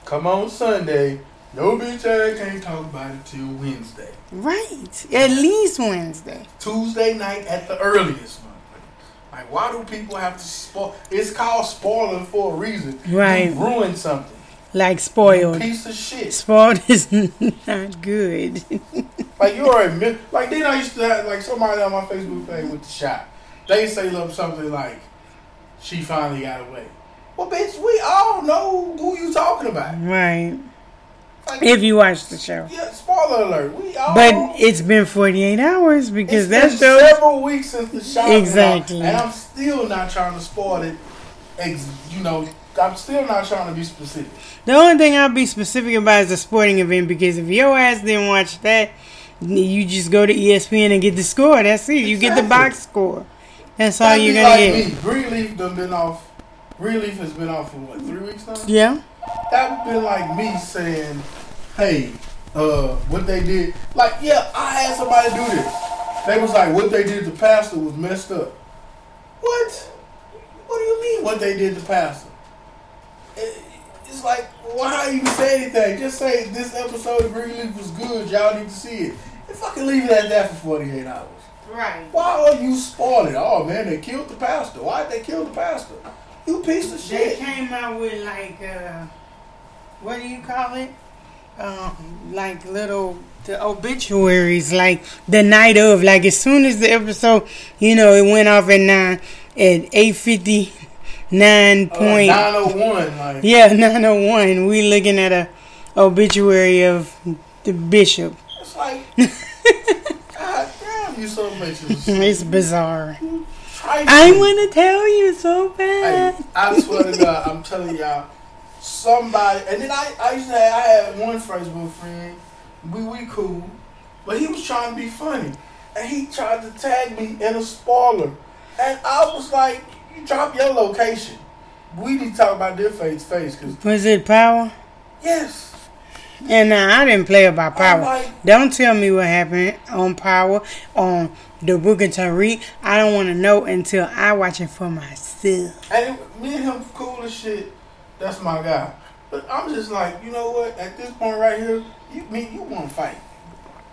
Come on Sunday. No bitch ass can't talk about it till Wednesday. Right. At least Wednesday. Tuesday night at the earliest one. Like, why do people have to spoil? It's called spoiling for a reason. Right. You ruin something. Like spoiled. Piece of shit. Spoiled is not good. Like you already, like then I used to have, like somebody on my Facebook page with the shot. They say something like, she finally got away. Well, bitch, we all know who you talking about. Right. Like, if you watch the show. Yeah, spoiler alert. We all. But it's been 48 hours because that's several weeks since the shot. Exactly. And I'm still not trying to spoil it. You know. I'm still not trying to be specific. The only thing I'll be specific about is a sporting event because if your ass didn't watch that, you just go to ESPN and get the score. That's it. Exactly. You get the box score. That's all you're gonna get. Greenleaf has been off for what, 3 weeks now? Yeah. That would be like me saying, "Hey, what they did?" Like, yeah, I had somebody do this. They was like, "What they did to Pastor was messed up." What? What do you mean? What they did to Pastor? It's like, why even say anything? Just say this episode of Greenleaf was good. Y'all need to see it. And fucking leave it at that for 48 hours. Right. Why are you spoiling? Oh, man, they killed the pastor. Why did they kill the pastor? You piece of shit. They came out with, like, what do you call it? Like little the obituaries, like the night of, like as soon as the episode, you know, it went off at 8:59 9:01. Like. Yeah, 9:01. We looking at a obituary of the bishop. It's like, God damn, you so bitches. It's bizarre. I want to tell you so bad. Hey, I swear to God, I'm telling y'all. Somebody, and then I used to have, I had one Facebook friend, we cool, but he was trying to be funny, and he tried to tag me in a spoiler, and I was like, you drop your location. We need to talk about their face, cause was it Power? Yes. And I didn't play about Power. Like, don't tell me what happened on Power on the Book and Tariq. I don't want to know until I watch it for myself. And me and him cool as shit. That's my guy. But I'm just like, you know what? At this point right here, you want to fight.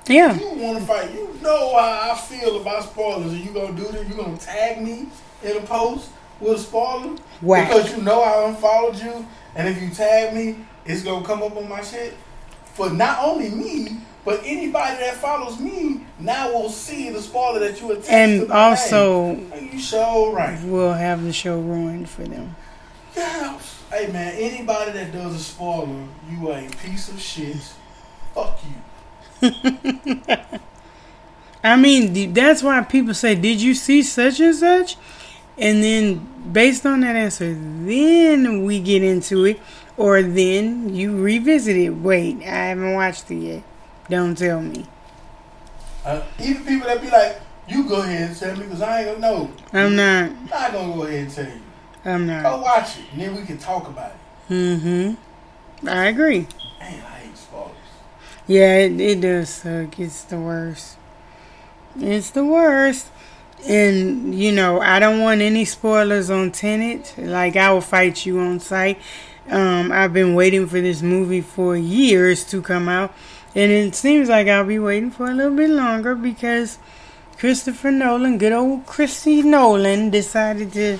Yeah. You want to fight. You know how I feel about spoilers. Are you going to do this? You going to tag me in a post with a spoiler? Wow. Because you know I unfollowed you. And if you tag me, it's going to come up on my shit. For not only me, but anybody that follows me now will see the spoiler that you attached to. And also, you so right. We'll have the show ruined for them. Yeah. Hey man, anybody that does a spoiler, you are a piece of shit. Fuck you. I mean, that's why people say, did you see such and such? And then, based on that answer, then we get into it. Or then you revisit it. Wait, I haven't watched it yet. Don't tell me. Even people that be like, you go ahead and tell me because I ain't going to know. I'm not. I'm not going to go ahead and tell you. I'm not. Go watch it, and then we can talk about it. Mm-hmm. I agree. Man, I hate spoilers. Yeah, it does suck. It's the worst. It's the worst. And, you know, I don't want any spoilers on Tenet. Like, I will fight you on sight. I've been waiting for this movie for years to come out. And it seems like I'll be waiting for a little bit longer because Christopher Nolan, good old Christy Nolan, decided to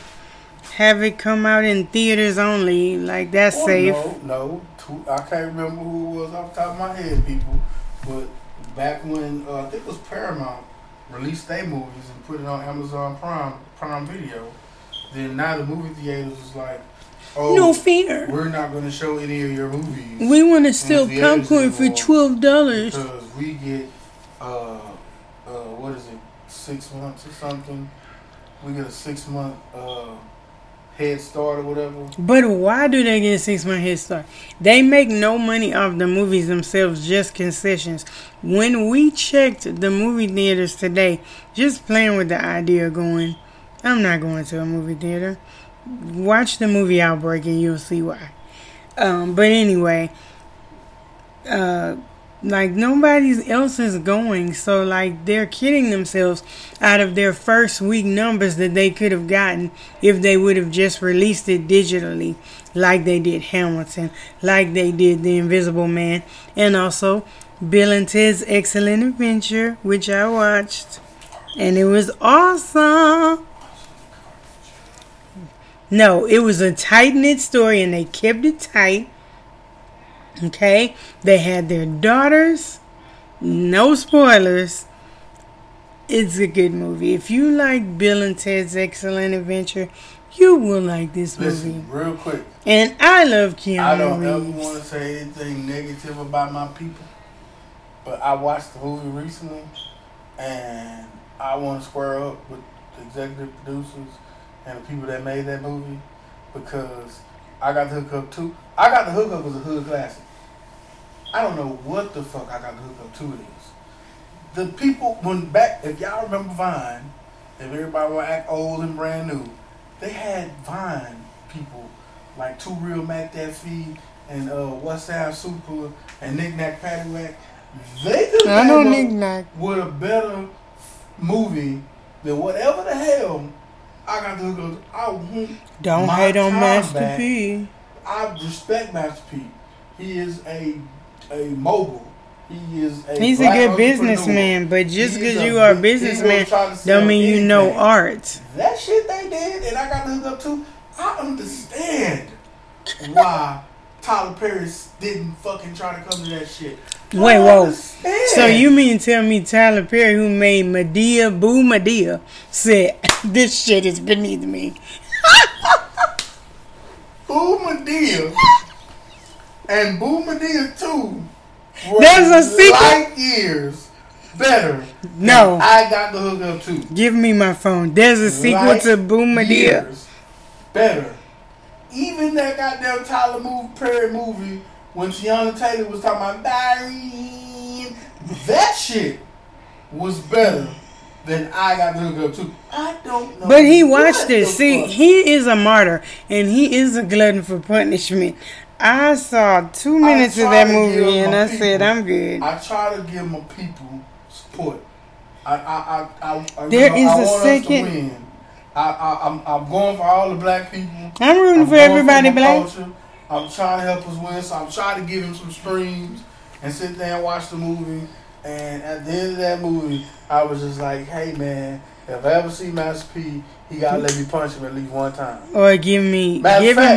have it come out in theaters only. Like, that's safe. No. I can't remember who it was off the top of my head, people. But back when, I think it was Paramount, released their movies and put it on Amazon Prime Video. Then now the movie theaters is like, oh, no fear. We're not going to show any of your movies. We want to steal popcorn for $12. Because we get, what is it, 6 months or something? We get a 6 month, head start or whatever. But why do they get a 6 month head start? They make no money off the movies themselves, just concessions. When we checked the movie theaters today, just playing with the idea of going, I'm not going to a movie theater. Watch the movie Outbreak and you'll see why. But anyway, like nobody else is going, so like they're kidding themselves out of their first week numbers that they could have gotten if they would have just released it digitally, like they did Hamilton, like they did The Invisible Man, and also Bill and Ted's Excellent Adventure, which I watched, and it was awesome. No, it was a tight-knit story, and they kept it tight. Okay, they had their daughters. No spoilers. It's a good movie. If you like Bill and Ted's Excellent Adventure, you will like this movie. Real quick. And I love Keanu Reeves. I don't ever want to say anything negative about my people, but I watched the movie recently, and I want to square up with the executive producers and the people that made that movie because I Got the Hook Up 2. I Got the Hook Up was a hood classic. I don't know what the fuck I Got the Hook Up 2 is. The people, if y'all remember Vine, if everybody will act old and brand new, they had Vine people like 2 Real Mac That Feed and What's Down Super and Knick Knack Patty Whack. They could have with a better movie than whatever the hell I Got the Hook Up 2. I want Don't my hate on Master back. P. I respect Master P. He is a mogul. He's a good businessman, but just because you are a businessman don't mean you know art. That shit they did, and I Got the Hook Up 2. I understand why Tyler Perry's didn't fucking try to come to that shit. Wait, whoa. So you mean tell me Tyler Perry, who made Medea, Boo Medea, said, this shit is beneath me. Boo Medea and Boo Medea 2 were light years better than I Got the Hook Up 2. Give me my phone. There's a sequel to Boo Medea. Better. Even that goddamn Perry movie when Tiana Taylor was talking about Byron, that shit was better than I Got the Hook Up 2. I don't know. But he watched it. See, he is a martyr and he is a glutton for punishment. I saw 2 minutes of that movie and I said, I'm good. I try to give my people support. I want us to win. I'm going for all the black people. I'm rooting for everybody black. Culture. I'm trying to help us win, so I'm trying to give him some streams and sit there and watch the movie. And at the end of that movie, I was just like, hey, man, if I ever see Master P, he got to let me punch him at least one time. Or give him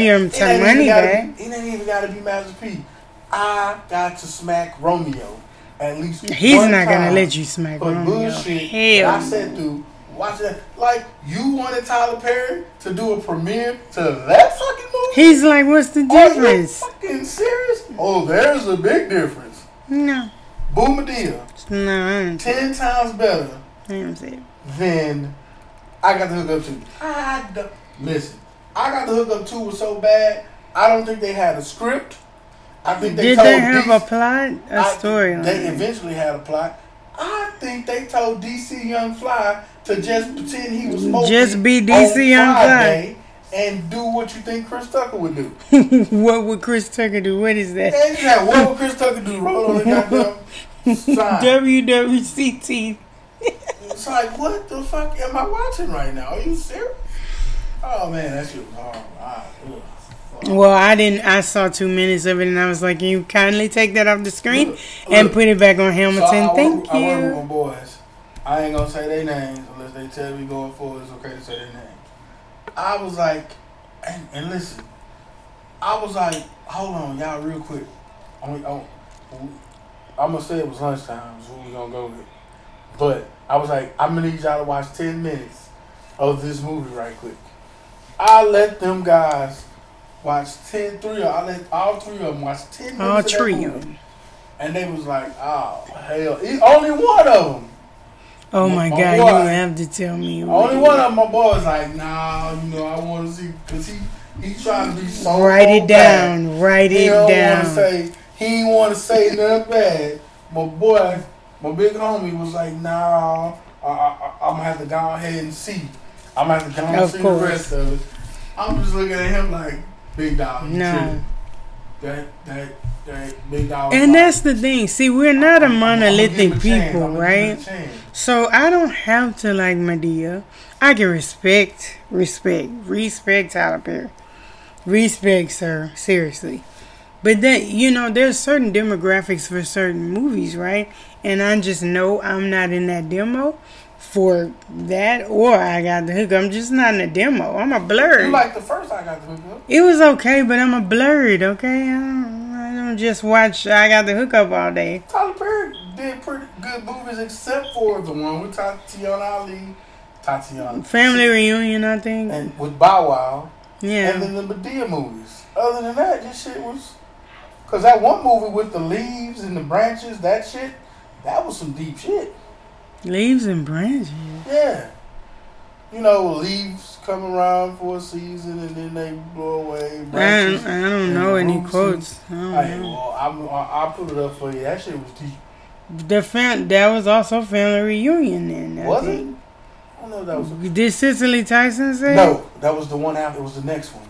your time money back. It ain't even got to be Master P. I got to smack Romeo at least one time. He's not going to let you smack Romeo. For bullshit I said, dude. Watch that. Like, you wanted Tyler Perry to do a premiere to that fucking movie? He's like, what's the difference? Are you fucking serious? Oh, there's a big difference. No. Boo Medea. No. 10 times better. I don't see it. Then I Got the Hook Up 2. Listen, I Got the Hook Up 2 was so bad, I don't think they had a script. I think they told DC. Did they have a plot? A story? They eventually had a plot. I think they told DC Young Fly to just pretend he was smoking. Just be DC Young Fly and do what you think Chris Tucker would do. What would Chris Tucker do? What is that? Exactly. What would Chris Tucker do? Roll on the goddamn side. WWCT. It's like, what the fuck am I watching right now? Are you serious? Oh man, that shit was horrible. Well, I saw 2 minutes of it, and I was like, "Can you kindly take that off the screen and put it back on Hamilton?" Thank you. I work with my boys. I ain't gonna say their names unless they tell me going forward it's okay to say their names. I was like, and listen, I was like, "Hold on, y'all, real quick." I'm gonna say it was lunchtime. So we gonna go with it. But I was like, "I'm gonna need y'all to watch 10 minutes of this movie right quick." I let them guys. I let all three of them watch 10 minutes. All three of them. And they was like, oh, hell. It's only one of them. Oh, my God. You don't have to tell me. Only one of them, my boy, was like, nah, I want to see. Because he trying to be so Write it down. He didn't want to say nothing bad. My boy, my big homie, was like, nah, I'm going to have to go ahead and see. I'm going to have to go ahead and see the rest of it. I'm just looking at him like, big dog. No. That big dog. And that's the thing. See, we're not a monolithic people, right? So I don't have to like Medea. I can respect Tyler Perry. Respect, sir. Seriously. But that, there's certain demographics for certain movies, right? And I just know I'm not in that demo. For that, or I Got the Hook Up. I'm just not in a demo. I'm a blurred. You like the first I Got the Hook Up? It was okay, but I'm a blurred, okay? I don't just watch I Got the Hook Up all day. Tyler Perry did pretty good movies except for the one with Tatiana. Family Reunion, I think. And with Bow Wow. Yeah. And then the Medea movies. Other than that, this shit was... Because that one movie with the leaves and the branches, that shit, that was some deep shit. Leaves and branches. Yeah. Leaves come around for a season and then they blow away. Branches, I don't know any quotes. I'll put it up for you. That shit was deep. That was also Family Reunion then. Was it? I don't know if that was. Did Cicely Tyson say? No, that was the one after. It was the next one.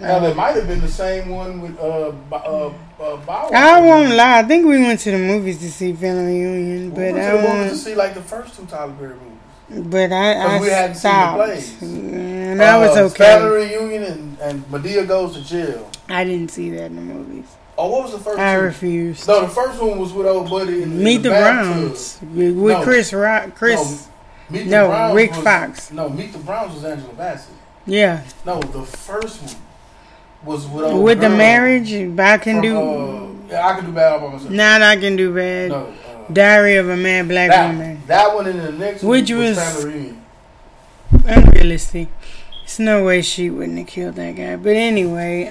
Now, that might have been the same one with Bauer. I won't lie. I think we went to the movies to see Family Reunion. We went to the movies to see, like, the first two Tyler Perry movies. But I stopped. And I was okay. Family Reunion and Medea Goes to Jail. I didn't see that in the movies. Oh, what was the first one? I refused. No, the first one was with old buddy in Meet the Browns. Rick Fox. No, Meet the Browns was Angela Bassett. Yeah. No, the first one. was with the marriage. But I can I can do bad by myself. Not I can do bad. No, Diary of a Mad Black Woman. That one and the next which one was Family Reunion. Unrealistic. There's no way she wouldn't have killed that guy. But anyway,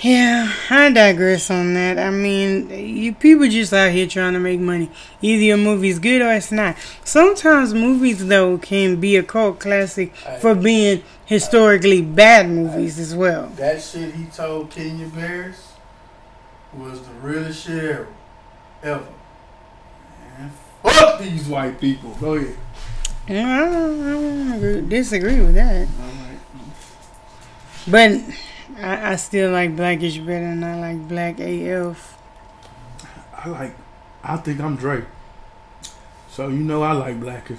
yeah, I digress on that. I mean, you people just out here trying to make money. Either your movie's good or it's not. Sometimes movies, though, can be a cult classic for being historically bad movies as well. That shit he told Kenya Barris was the realest shit ever. Man, fuck these white people. Go ahead. I don't disagree with that. But I still like Blackish better than I like Black AF. I think I'm Drake. So you know I like Blackish.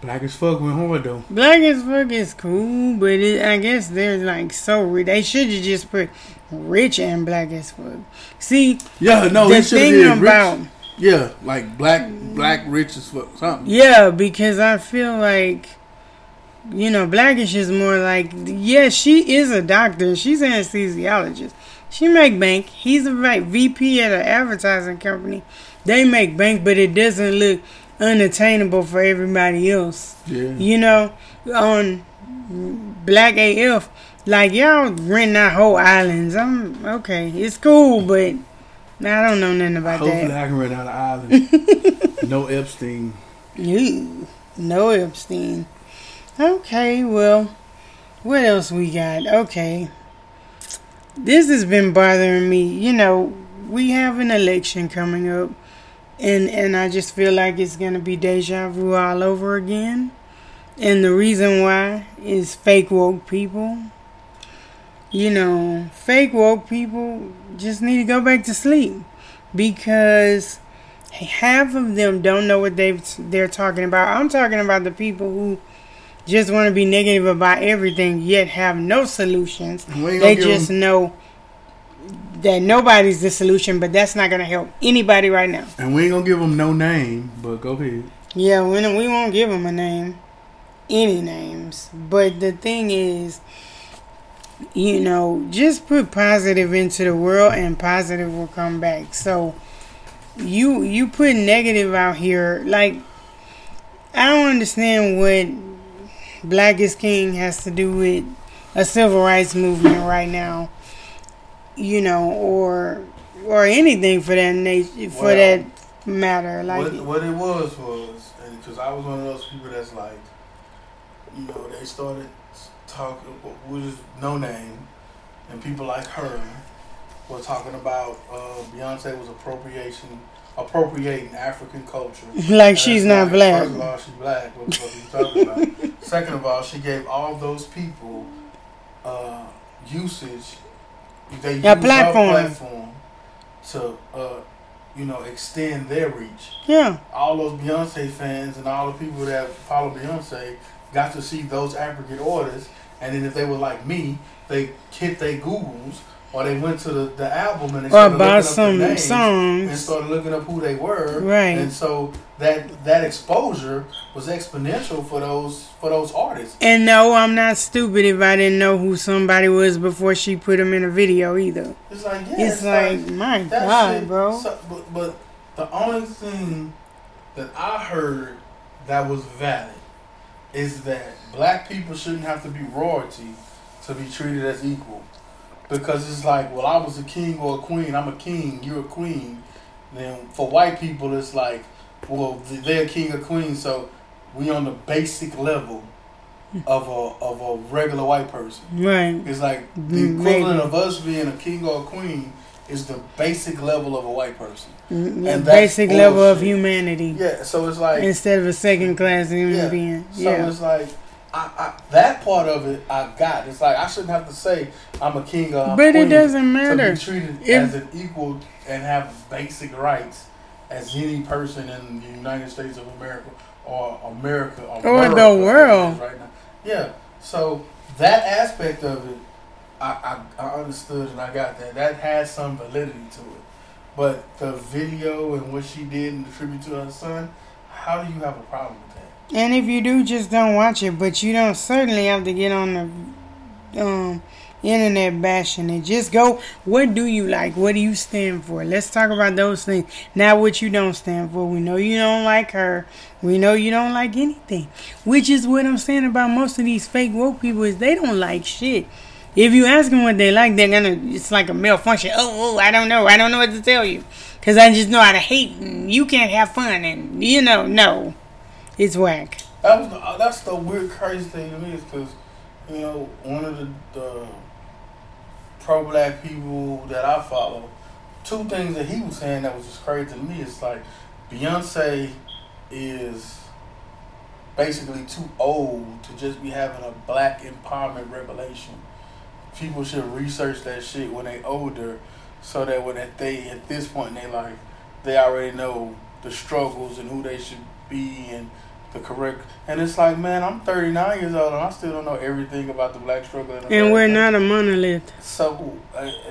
Black as Fuck went hard though. Black as Fuck is cool, but I guess they're like so rich. They should have just put rich and Black as Fuck. See, yeah, no, the thing about rich. Yeah, like black rich as fuck something. Yeah, because I feel like, you know, Blackish is more like, yeah, she is a doctor. She's an anesthesiologist. She make bank. He's a VP at an advertising company. They make bank, but it doesn't look unattainable for everybody else. Yeah. You know, on Black AF, like, y'all renting out whole islands. I'm okay. It's cool, but I don't know nothing about that. Hopefully I can run out of island. No Epstein. Ew. No Epstein. Okay, well, what else we got? Okay. This has been bothering me. You know, we have an election coming up. And I just feel like it's going to be deja vu all over again. And the reason why is fake woke people. You know, fake woke people just need to go back to sleep because half of them don't know what they're talking about. I'm talking about the people who just want to be negative about everything yet have no solutions. They just know that nobody's the solution, but that's not going to help anybody right now. And we ain't going to give them no name, but go ahead. Yeah, we won't give them a name, any names. But the thing is, you know, just put positive into the world and positive will come back. So you put negative out here. Like, I don't understand what Black is King has to do with a civil rights movement right now, you know, or anything for that nature, for that matter. Like what it was, because I was one of those people that's like, you know, they started talking with No Name and people like her were talking about Beyonce was appropriating African culture. Like, she's not Black. First of all, she's Black. What are you talking about? Second of all, she gave all those people usage. They used our platform to you know, extend their reach. Yeah. All those Beyonce fans and all the people that follow Beyonce got to see those African artists, and then if they were like me, they hit their Googles or they went to the album and they started looking up some their names songs and started looking up who they were. Right. And so that exposure was exponential for those artists. And no, I'm not stupid if I didn't know who somebody was before she put them in a video either. It's like, yeah, it's like my God, shit, bro. So, but the only thing that I heard that was valid is that Black people shouldn't have to be royalty to be treated as equal. Because it's like, well, I was a king or a queen. I'm a king, you're a queen. Then for white people, it's like, well, they're a king or queen, so we on the basic level of a regular white person. Right. It's like the equivalent of us being a king or a queen is the basic level of a white person. And basic level of humanity. Yeah, so it's like, instead of a second class human being. So it's like, I that part of it I got. It's like, I shouldn't have to say I'm a king or a queen. But it doesn't matter. To be treated as an equal and have basic rights as any person in the United States of America or America or the world right now. Yeah. So that aspect of it, I understood and I got that. That has some validity to it. But the video and what she did and the tribute to her son, how do you have a problem with that? And if you do, just don't watch it. But you don't certainly have to get on the internet bashing and just go, what do you like? What do you stand for? Let's talk about those things. Not what you don't stand for. We know you don't like her. We know you don't like anything. Which is what I'm saying about most of these fake woke people is they don't like shit. If you ask them what they like, they're gonna, it's like a malfunction. Oh, I don't know. I don't know what to tell you. Because I just know how to hate and you can't have fun and, you know, no. It's whack. That's the weird, crazy thing it is because, you know, one of the pro-black people that I follow, two things that he was saying that was just crazy to me. It's like Beyonce is basically too old to just be having a black empowerment revelation. People should research that shit when they older so that when they at this point in their life, they already know the struggles and who they should be and the correct. And it's like, man, I'm 39 years old and I still don't know everything about the black struggle. And we're not a monolith. So,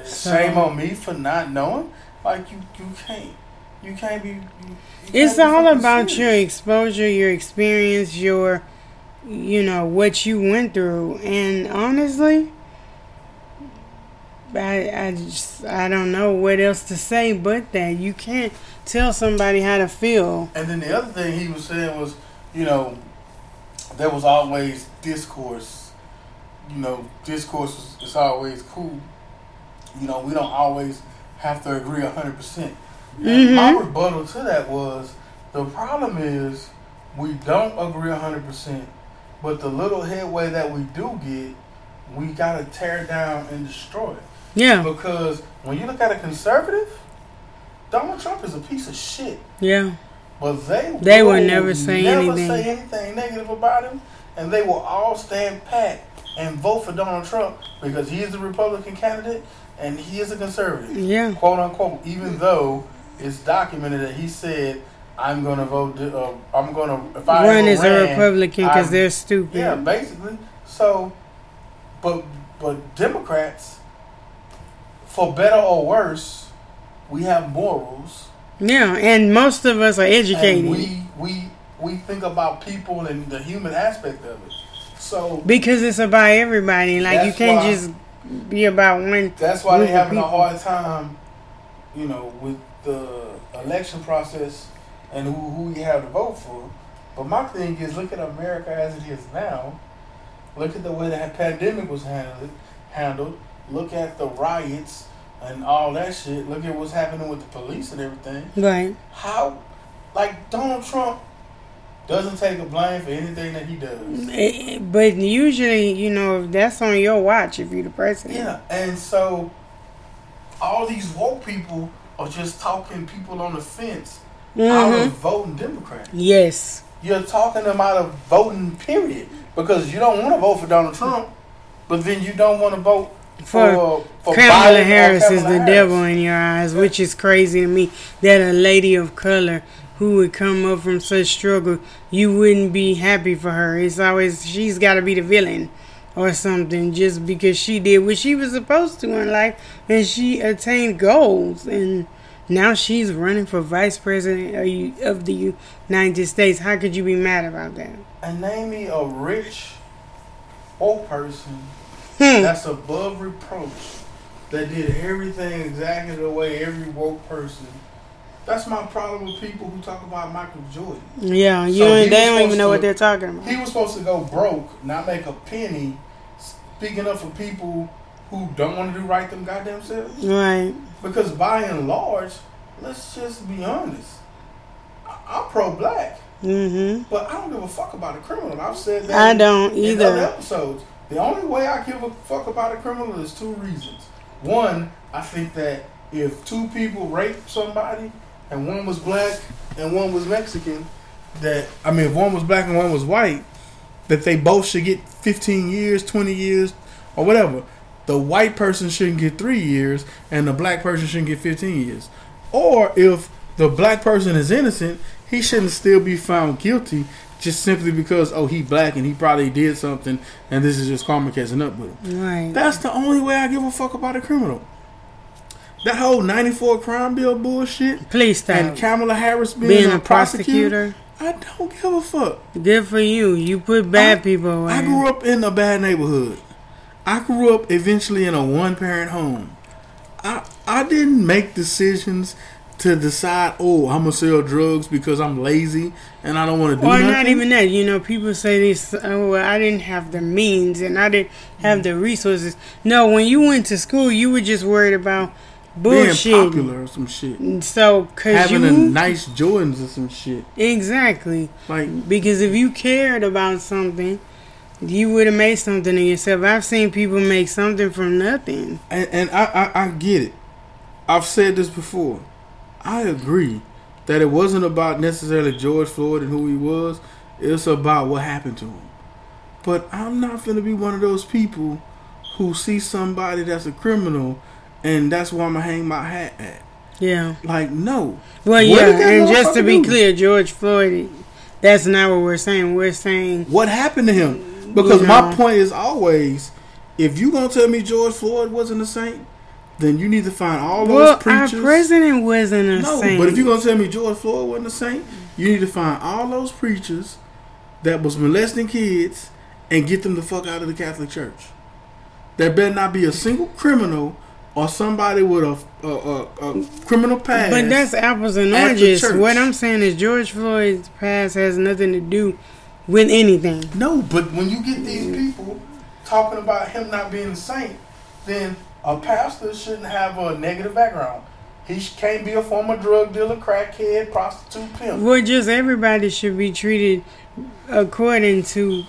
shame on me for not knowing. Like, you can't be all about serious. Your exposure, your experience, your, you know, what you went through. And honestly, I don't know what else to say but that. You can't tell somebody how to feel. And then the other thing he was saying was, you know, there was always discourse. You know, discourse is always cool. You know, we don't always have to agree 100%. Mm-hmm. My rebuttal to that was, the problem is we don't agree 100%, but the little headway that we do get, we got to tear down and destroy it. Yeah. Because when you look at a conservative, Donald Trump is a piece of shit. Yeah. But they will never say anything negative about him, and they will all stand pat and vote for Donald Trump because he is a Republican candidate and he is a conservative. Yeah. Quote unquote. Even though it's documented that he said, "I'm going to vote. I'm going to if I run as a Republican because they're stupid." Yeah, basically. So, but Democrats, for better or worse, we have morals. Yeah, and most of us are educated. And we think about people and the human aspect of it. So because it's about everybody, like you can't just be about one. That's why they're having a hard time, you know, with the election process and who you have to vote for. But my thing is, look at America as it is now. Look at the way the pandemic was handled. Look at the riots. And all that shit. Look at what's happening with the police and everything. Right. How, like, Donald Trump doesn't take a blame for anything that he does. But usually, you know, that's on your watch if you're the president. Yeah. And so, all these woke people are just talking people on the fence out of voting Democrat. Yes. You're talking them out of voting, period. Because you don't want to vote for Donald Trump, but then you don't want to vote For Kamala Harris is the devil in your eyes, which is crazy to me that a lady of color who would come up from such struggle, you wouldn't be happy for her. It's always she's got to be the villain or something just because she did what she was supposed to in life and she attained goals, and now she's running for vice president of the United States. How could you be mad about that? And name me a rich old person that's above reproach, that did everything exactly the way every woke person. That's my problem with people who talk about Michael Jordan. Yeah, they don't even know what they're talking about. He was supposed to go broke, not make a penny, speaking up for people who don't want to do right them goddamn selves. Right. Because by and large, let's just be honest, I'm pro-black. Mm-hmm. But I don't give a fuck about a criminal. I've said that in other episodes. The only way I give a fuck about a criminal is two reasons. One, I think that if two people raped somebody and one was black and one was Mexican, if one was black and one was white, that they both should get 15 years, 20 years, or whatever. The white person shouldn't get 3 years and the black person shouldn't get 15 years. Or if the black person is innocent, he shouldn't still be found guilty. Just simply because, he black and he probably did something and this is just karma catching up with him. Right. That's the only way I give a fuck about a criminal. That whole 94 crime bill bullshit. Please stop. And Kamala Harris being a prosecutor. I don't give a fuck. Good for you. You put bad people away. I grew up in a bad neighborhood. I grew up eventually in a one-parent home. I didn't make decisions to decide, oh, I'm going to sell drugs because I'm lazy and I don't want to do nothing. Or not even that. You know, people say this, oh, well, I didn't have the means and I didn't have the resources. No, when you went to school, you were just worried about bullshit. Being popular or some shit. So, having nice Jordans or some shit. Exactly. Like, because if you cared about something, you would have made something of yourself. I've seen people make something from nothing. And I get it. I've said this before. I agree that it wasn't about necessarily George Floyd and who he was. It's about what happened to him. But I'm not going to be one of those people who see somebody that's a criminal and that's where I'm going to hang my hat at. Yeah. Like, no. Well, yeah, and just to be clear, George Floyd, that's not what we're saying. We're saying what happened to him. Because my point is always, if you gonna tell me George Floyd wasn't a saint, then you need to find all those preachers. Well, our president wasn't a saint. No, but if you're gonna tell me George Floyd wasn't a saint, you need to find all those preachers that was molesting kids and get them the fuck out of the Catholic Church. There better not be a single criminal or somebody with a criminal past. But that's apples and oranges. What I'm saying is George Floyd's past has nothing to do with anything. No, but when you get these people talking about him not being a saint, then a pastor shouldn't have a negative background. He can't be a former drug dealer, crackhead, prostitute, pimp. Well, just everybody should be treated according to,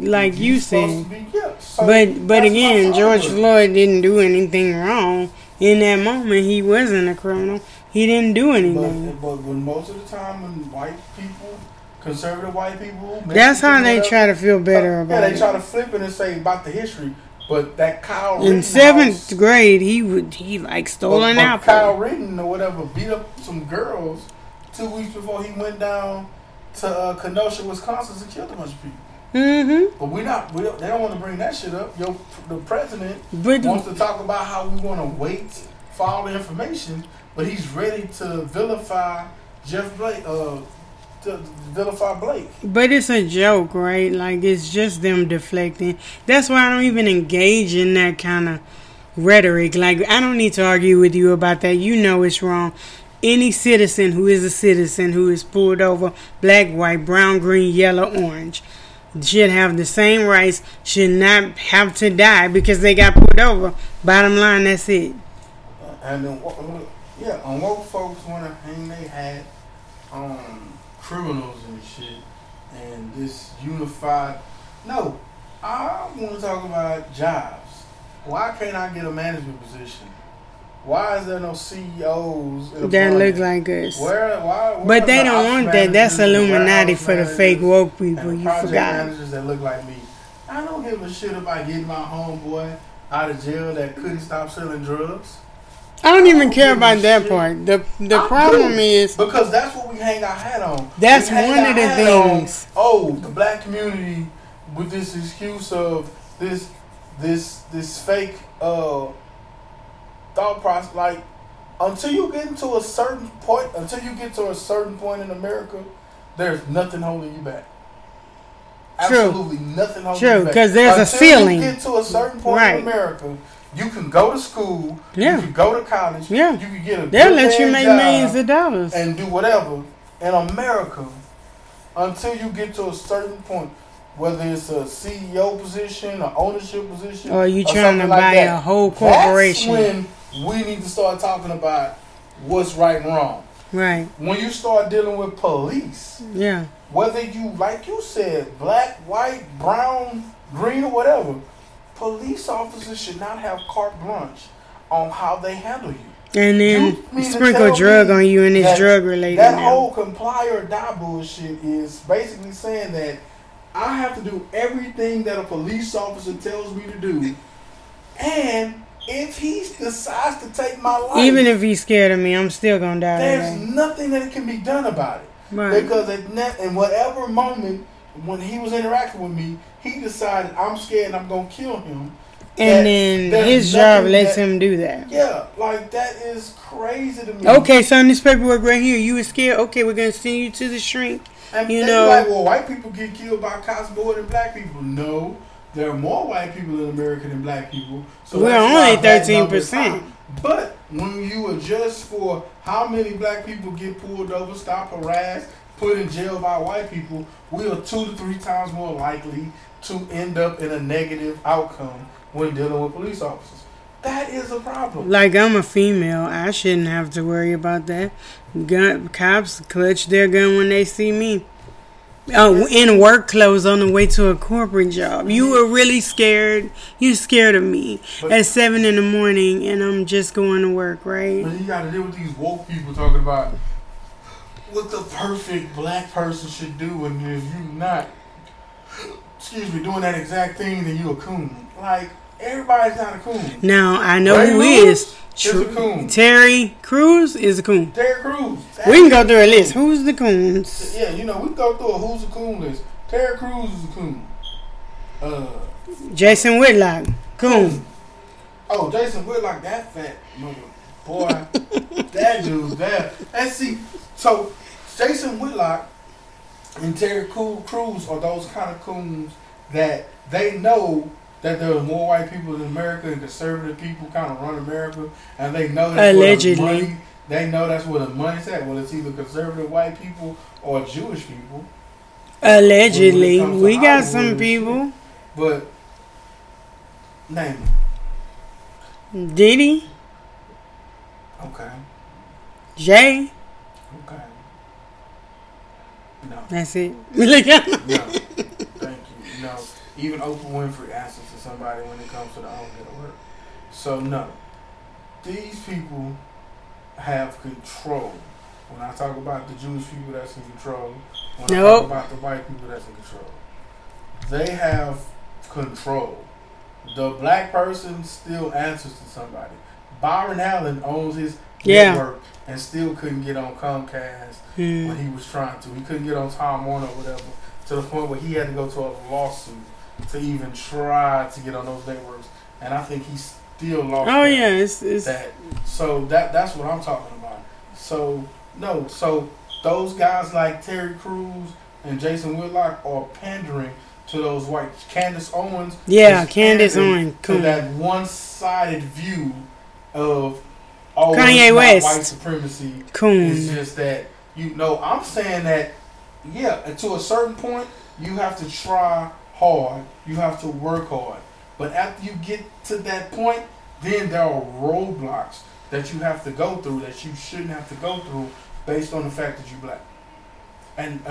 like you said. But again, George Floyd didn't do anything wrong. In that moment, he wasn't a criminal. He didn't do anything. But when most of the time when white people, conservative white people, that's how they try to feel better about it. Yeah, they try to flip it and say about the history. But that Kyle Rittenhouse in 7th grade, he like stole an apple. Kyle Rittenhouse or whatever beat up some girls 2 weeks before he went down to Kenosha, Wisconsin, and killed a bunch of people. Mm-hmm. But we don't. They don't want to bring that shit up. The president wants to talk about how we want to wait for all the information, but he's ready to vilify Jeff Blake. To vilify Blake. But it's a joke, right? Like, it's just them deflecting. That's why I don't even engage in that kind of rhetoric. Like, I don't need to argue with you about that. You know it's wrong. Any citizen who is a citizen who is pulled over, black, white, brown, green, yellow, orange, should have the same rights, should not have to die because they got pulled over. Bottom line, that's it. And then, yeah, and woke folks want to hang their hat on criminals and shit, and this unified. No, I want to talk about jobs. Why can't I get a management position? Why is there no CEOs that look like us? Why but they don't want that. That's Illuminati for the fake woke people. You forgot. Managers that look like me. I don't give a shit about getting my homeboy out of jail that couldn't stop selling drugs. I don't even care about that shit. Part. The problem is because that's what we hang our hat on. That's one of the things. The black community with this excuse of this fake thought process. Like until you get to a certain point in America, there's nothing holding you back. Absolutely nothing holding you back. True, because there's a ceiling. Until you get to a certain point in America. You can go to school. Yeah. You can go to college. Yeah. You can get a they'll let you make millions of dollars and do whatever in America until you get to a certain point, whether it's a CEO position, an ownership position, or you trying to buy a whole corporation. That's when we need to start talking about what's right and wrong. Right. When you start dealing with police, yeah. Whether you, like you said, black, white, brown, green, or whatever. Police officers should not have carte blanche on how they handle you. And then you sprinkle drug on you, and it's drug related. That whole comply or die bullshit is basically saying that I have to do everything that a police officer tells me to do, and if he decides to take my life, even if he's scared of me, I'm still gonna die. There's nothing that can be done about it because in whatever moment when he was interacting with me, he decided I'm scared and I'm going to kill him. And then his job lets him do that. Yeah, like that is crazy to me. Okay, sign this paperwork right here. You were scared? Okay, we're going to send you to the shrink. And you know, like, well, white people get killed by cops more than black people. No, there are more white people in America than black people. So we're only 13%. But when you adjust for how many black people get pulled over, stopped, harassed, put in jail by white people, we are 2 to 3 times more likely to end up in a negative outcome when dealing with police officers. That is a problem. Like, I'm a female. I shouldn't have to worry about that. Cops clutch their gun when they see me. Oh, in work clothes on the way to a corporate job. You were really scared. You're scared of me at 7 in the morning, and I'm just going to work, right? But you got to deal with these woke people talking about what the perfect black person should do, and if you're not, doing that exact thing, then you're a coon. Like... everybody's not a coon. Now, I know Terry who is. Is a coon. Terry Crews is a coon. Terry Crews. We can go through a list. Who's the coons? Yeah, you know, we can go through a who's a coon list. Terry Crews is a coon. Jason Whitlock. Coon. Oh, Jason Whitlock, that fat mother. Boy, that dude's bad. And see, so Jason Whitlock and Terry Crews are those kind of coons that they know that there are more white people in America and conservative people kind of run America, and they know that's allegedly where the money, they know that's where the money's at. Well, it's either conservative white people or Jewish people. Allegedly, we got Hollywood some people. But name them. Diddy. Okay. Jay. Okay. No. That's it. Look out. No. Thank you. No. Even Oprah Winfrey answers to somebody when it comes to the own good work. So, no. These people have control. When I talk about the Jewish people, that's in control. When I talk about the white people, that's in control. They have control. The black person still answers to somebody. Byron Allen owns his network and still couldn't get on Comcast when he was trying to. He couldn't get on Time Warner or whatever, to the point where he had to go to a lawsuit to even try to get on those networks, and I think he still lost. Oh yeah, it's that. So that's what I'm talking about. So those guys like Terry Crews and Jason Whitlock are pandering to those white. Candace Owens. Yeah, Candace Owens. To that one-sided view of Kanye West white supremacy. It's just that I'm saying that. Yeah, and to a certain point, you have to try hard. You have to work hard. But after you get to that point, then there are roadblocks that you have to go through that you shouldn't have to go through based on the fact that you're black. And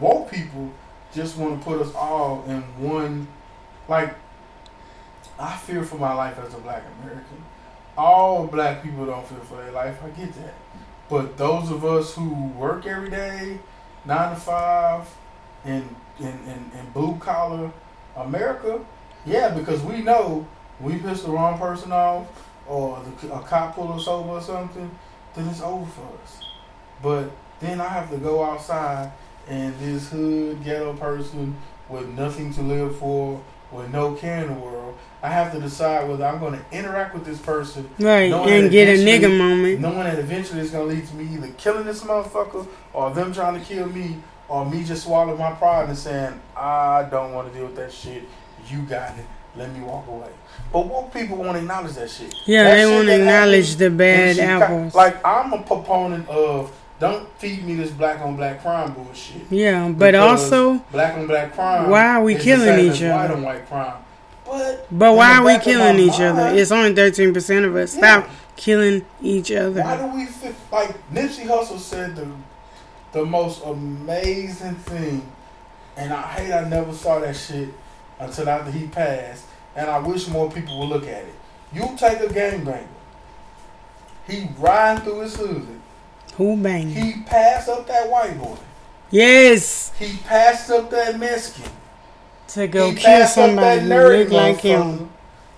woke people just want to put us all in one. Like, I fear for my life as a black American. All black people don't fear for their life. I get that. But those of us who work every day, 9 to 5 in blue collar America, because we know we piss the wrong person off or a cop pull us over or something, then it's over for us. But then I have to go outside and this hood ghetto person with nothing to live for, with no care in the world, I have to decide whether I'm going to interact with this person, right, and get a nigga moment, knowing that eventually it's going to lead to me either killing this motherfucker or them trying to kill me or me just swallowing my pride and saying, I don't want to deal with that shit. You got it. Let me walk away. But woke people won't acknowledge that shit. Yeah, that they won't acknowledge the bad apples. Like, I'm a proponent of don't feed me this black on black crime bullshit. Yeah, but also black on black crime. Why are we killing each other? White on white crime. But why are we killing each other? It's only 13% of us. Yeah. Stop killing each other. Why do we feel like Nipsey Hussle said the most amazing thing, and I hate I never saw that shit until after he passed, and I wish more people would look at it. You take a gangbanger. He riding through his hood. Who banged? He passed up that white boy. Yes. He passed up that Mexican. To go kill somebody that look like him.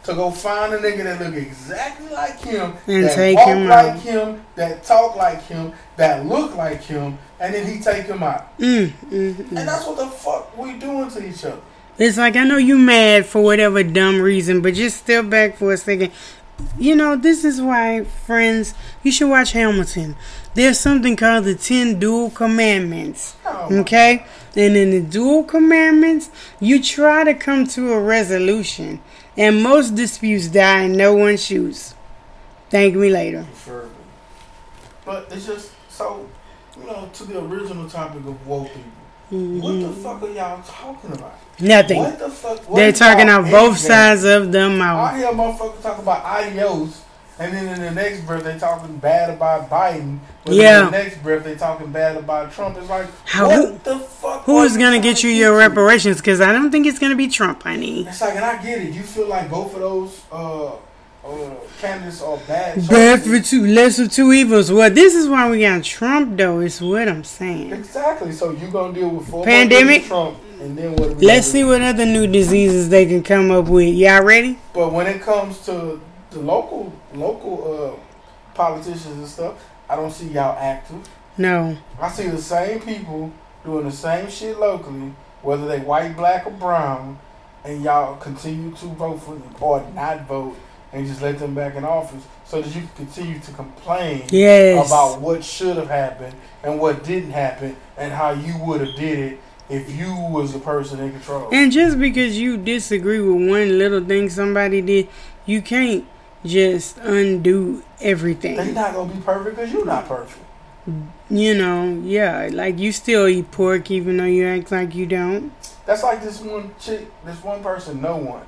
To go find a nigga that look exactly like him. And that take him like out. Him, that talk like him, that look like him. And then he take him out. And that's what the fuck we doing to each other. It's like, I know you mad for whatever dumb reason, but just step back for a second. You know, this is why, friends, you should watch Hamilton. There's something called the 10 Dual Commandments. Okay? And in the dual commandments, you try to come to a resolution. And most disputes die in no one's shoes. Thank me later. Sure. But it's just so, you know, to the original topic of woke people. Mm-hmm. What the fuck are y'all talking about? Nothing. What the fuck? What they're talking out both sides of their mouth. I hear motherfuckers talk about IOs, and then in the next breath they talking bad about Biden. But yeah. In the next breath they talking bad about Trump. It's like, what the fuck? Who is gonna get you your reparations? Because I don't think it's gonna be Trump. I need. It's like, and I get it. You feel like both of those candidates are bad. Bad for two, less of two evils. Well, this is why we got Trump, though. Is what I'm saying. Exactly. So you gonna deal with 4 pandemic Trump. And then what let's see what other new diseases they can come up with. Y'all ready? But when it comes to the local politicians and stuff, I don't see y'all active. No. I see the same people doing the same shit locally, whether they white, black, or brown, and y'all continue to vote for them or not vote and just let them back in office so that you can continue to complain about what should have happened and what didn't happen and how you would have did it if you was the person in control. And just because you disagree with one little thing somebody did, you can't just undo everything. They're not going to be perfect because you're not perfect. You know, yeah. Like, you still eat pork even though you act like you don't. That's like this one chick, this one person, no one.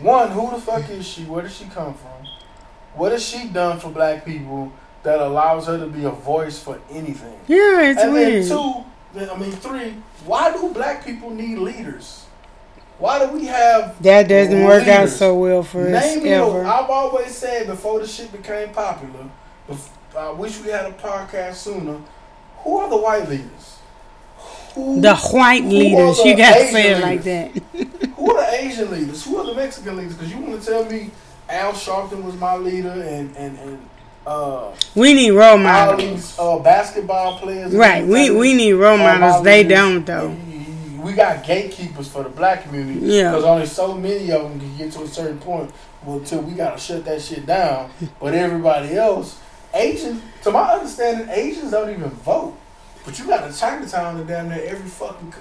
One, who the fuck is she? Where does she come from? What has she done for black people that allows her to be a voice for anything? Yeah, it's weird. And then two... I mean, three, why do black people need leaders? Why do we have that doesn't leaders? Work out so well for us ever. I've always said before the shit became popular, I wish we had a podcast sooner, who are the white leaders? Who are the white leaders? You got to say it like that. Who are the Asian leaders? Who are the Mexican leaders? Because you want to tell me Al Sharpton was my leader and we need role models. All these basketball players, right? We need role models. They don't though. We got gatekeepers for the black community. Yeah, because only so many of them can get to a certain point. Well, till we gotta shut that shit down. But everybody else, Asians, to my understanding, Asians don't even vote. But you got a Chinatown in damn near every fucking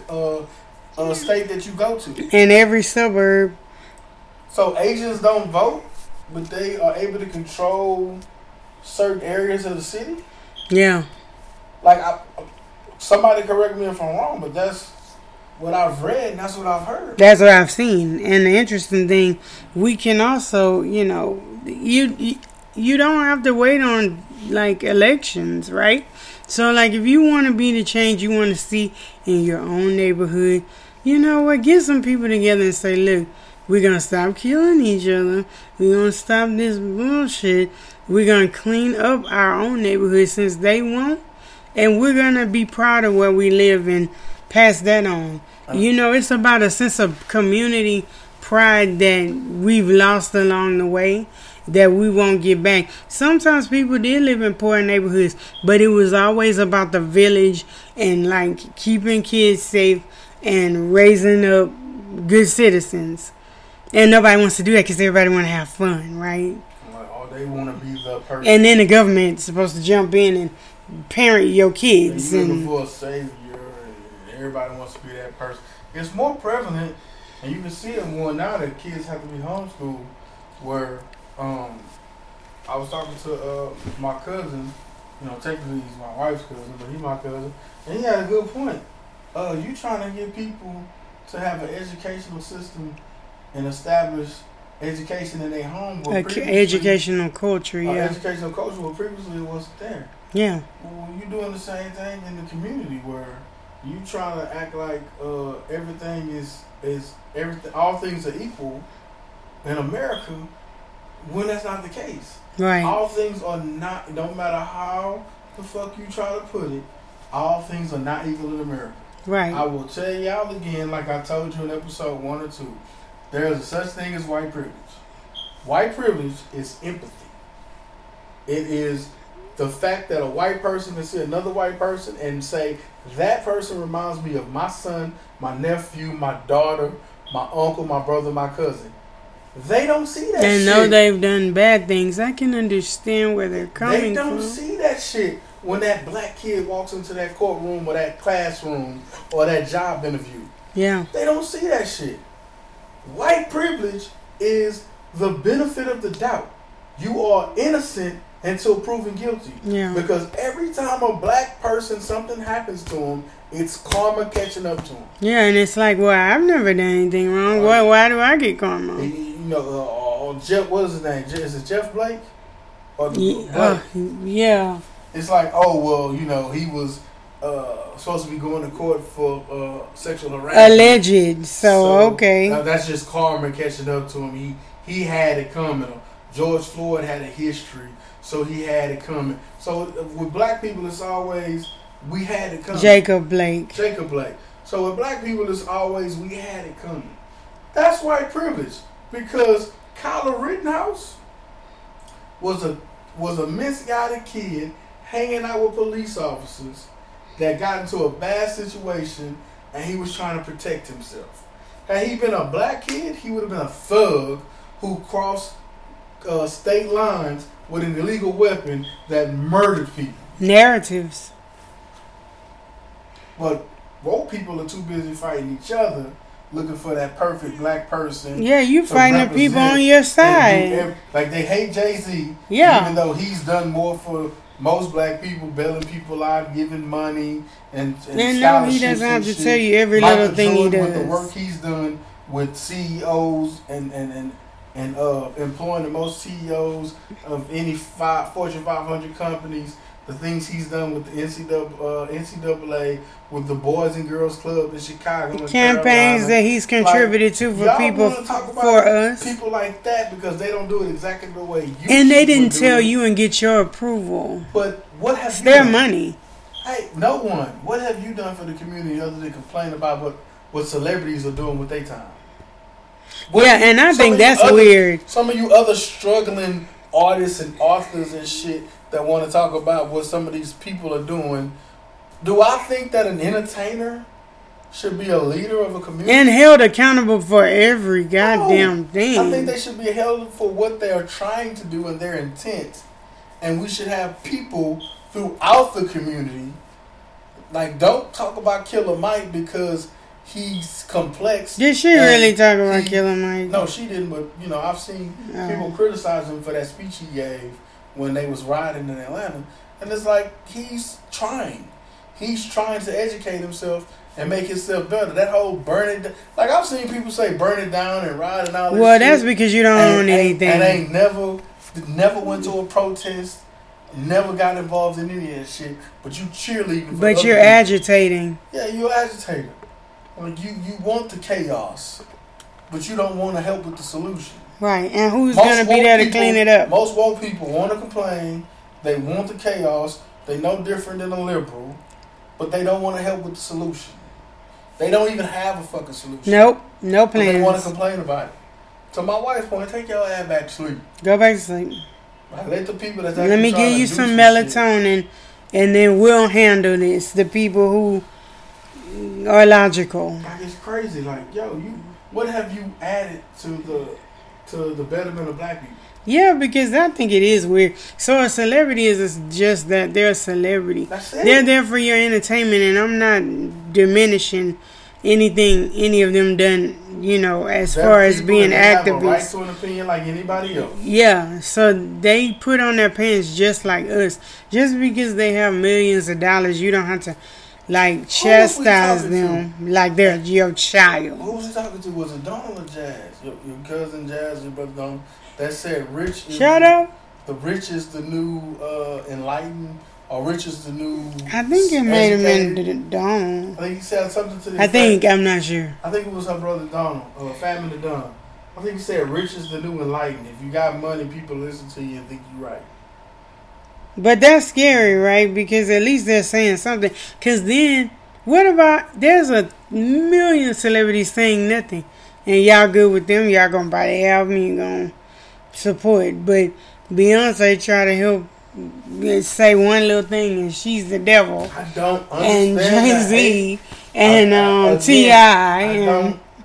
state that you go to, in every suburb. So Asians don't vote, but they are able to control certain areas of the city. Yeah. Like, somebody correct me if I'm wrong, but that's what I've read and that's what I've heard. That's what I've seen. And the interesting thing, we can also, you know, you don't have to wait on, like, elections, right? So, like, if you want to be the change you want to see in your own neighborhood, you know what? Get some people together and say, look, we're going to stop killing each other. We're going to stop this bullshit. We're going to clean up our own neighborhood since they won't. And we're going to be proud of where we live and pass that on. You know, it's about a sense of community pride that we've lost along the way that we won't get back. Sometimes people did live in poor neighborhoods, but it was always about the village and, like, keeping kids safe and raising up good citizens. And nobody wants to do that because everybody want to have fun, right? They want to be the person. And then the government's supposed to jump in and parent your kids. You're looking for a savior, and everybody wants to be that person. It's more prevalent, and you can see it more now that kids have to be homeschooled. Where I was talking to my cousin, you know, technically he's my wife's cousin, but he's my cousin, and he had a good point. You trying to get people to have an educational system and establish education in their home. Educational culture, yeah. Educational culture where previously it wasn't there. Yeah. Well, you're doing the same thing in the community where you trying to act like everything is everything. All things are equal in America when that's not the case. Right. All things are not. No matter how the fuck you try to put it, all things are not equal in America. Right. I will tell y'all again, like I told you in episode 1 or 2. There is such thing as white privilege. White privilege is empathy. It is the fact that a white person can see another white person and say, that person reminds me of my son, my nephew, my daughter, my uncle, my brother, my cousin. They don't see that shit. They know they've done bad things. I can understand where they're coming from. They don't see that shit. when that black kid walks into that courtroom or that classroom or that job interview. Yeah. They don't see that shit. White privilege is the benefit of the doubt. You are innocent until proven guilty. Yeah. Because every time a black person, something happens to them, it's karma catching up to them. Yeah, and it's like, well, I've never done anything wrong. Why do I get karma? You know, Jeff, what is his name? Is it Jeff Blake? Or Blake? Yeah. It's like, oh, well, you know, he was supposed to be going to court for sexual harassment. Alleged. So okay. That's just karma catching up to him. He had it coming. George Floyd had a history, so he had it coming. So with black people, it's always, we had it coming. Jacob Blake. So with black people, it's always, we had it coming. That's white privilege. Because Kyle Rittenhouse was a misguided kid hanging out with police officers that got into a bad situation, and he was trying to protect himself. Had he been a black kid, he would have been a thug who crossed state lines with an illegal weapon that murdered people. Narratives. But woke people are too busy fighting each other, looking for that perfect black person. Yeah, you fighting the people on your side. Like, they hate Jay-Z. Yeah. Even though he's done more for most black people, bailing people out, giving money, and no, he doesn't have to tell you every little thing he does. With the work he's done with CEOs and employing the most CEOs of any Fortune 500 companies, the things he's done with the NCAA, with the Boys and Girls Club in Chicago, the campaigns that he's contributed to for people, for us, people like that, because they don't do it exactly the way you. And they didn't tell you and get your approval. But what have you done? It's their money. Hey, no one. What have you done for the community other than complain about what celebrities are doing with their time? Yeah, and I think that's weird. Some of you other struggling artists and authors and shit that want to talk about what some of these people are doing. Do I think that an entertainer should be a leader of a community? And held accountable for every goddamn thing. I think they should be held for what they are trying to do and their intent. And we should have people throughout the community. Like, don't talk about Killer Mike because he's complex. Did she really talk about Killer Mike? No, she didn't. But, you know, I've seen people criticize him for that speech he gave when they was riding in Atlanta. And it's like, he's trying. He's trying to educate himself and make himself better. That whole burn it, like, I've seen people say burn it down and ride and all that. Well, that's because you don't own anything. And ain't never went to a protest. Never got involved in any of that shit. But you cheerleading. But you're agitating. Yeah, you're an agitator. Like, you want the chaos, but you don't want to help with the solution. Right, and who's going to be there to clean it up? Most woke people want to complain. They want the chaos. They know different than a liberal, but they don't want to help with the solution. They don't even have a fucking solution. Nope, no plans. But they want to complain about it. So my wife's going to take your ass back to sleep. Go back to sleep. Like, let the people that's let me give you some melatonin, shit, and then we'll handle this. The people who are logical. Like, it's crazy. Like, yo, what have you added to the betterment of black people? Yeah, because I think it is weird. So a celebrity is just that. They're a celebrity. That's it. They're there for your entertainment, and I'm not diminishing anything any of them done, you know, as that far as being activists. They have a right to an opinion like anybody else. Yeah, so they put on their pants just like us. Just because they have millions of dollars, you don't have to, like, chastise them to? Like they're your child. Who was he talking to? Was it Donald or Jazz? Your cousin Jazz, your brother Donald, that said rich is... Shut up. The rich is the new enlightened, or rich is the new... I think it might have been Donald. I think he said something to the... I'm not sure. I think it was her brother Donald, Family Don. I think he said rich is the new enlightened. If you got money, people listen to you and think you're right. But that's scary, right? Because at least they're saying something. Because then, what about... There's a million celebrities saying nothing. And y'all good with them. Y'all going to buy the album. You're going to support. But Beyonce try to help say one little thing and she's the devil. I don't understand. And Jay-Z and T.I.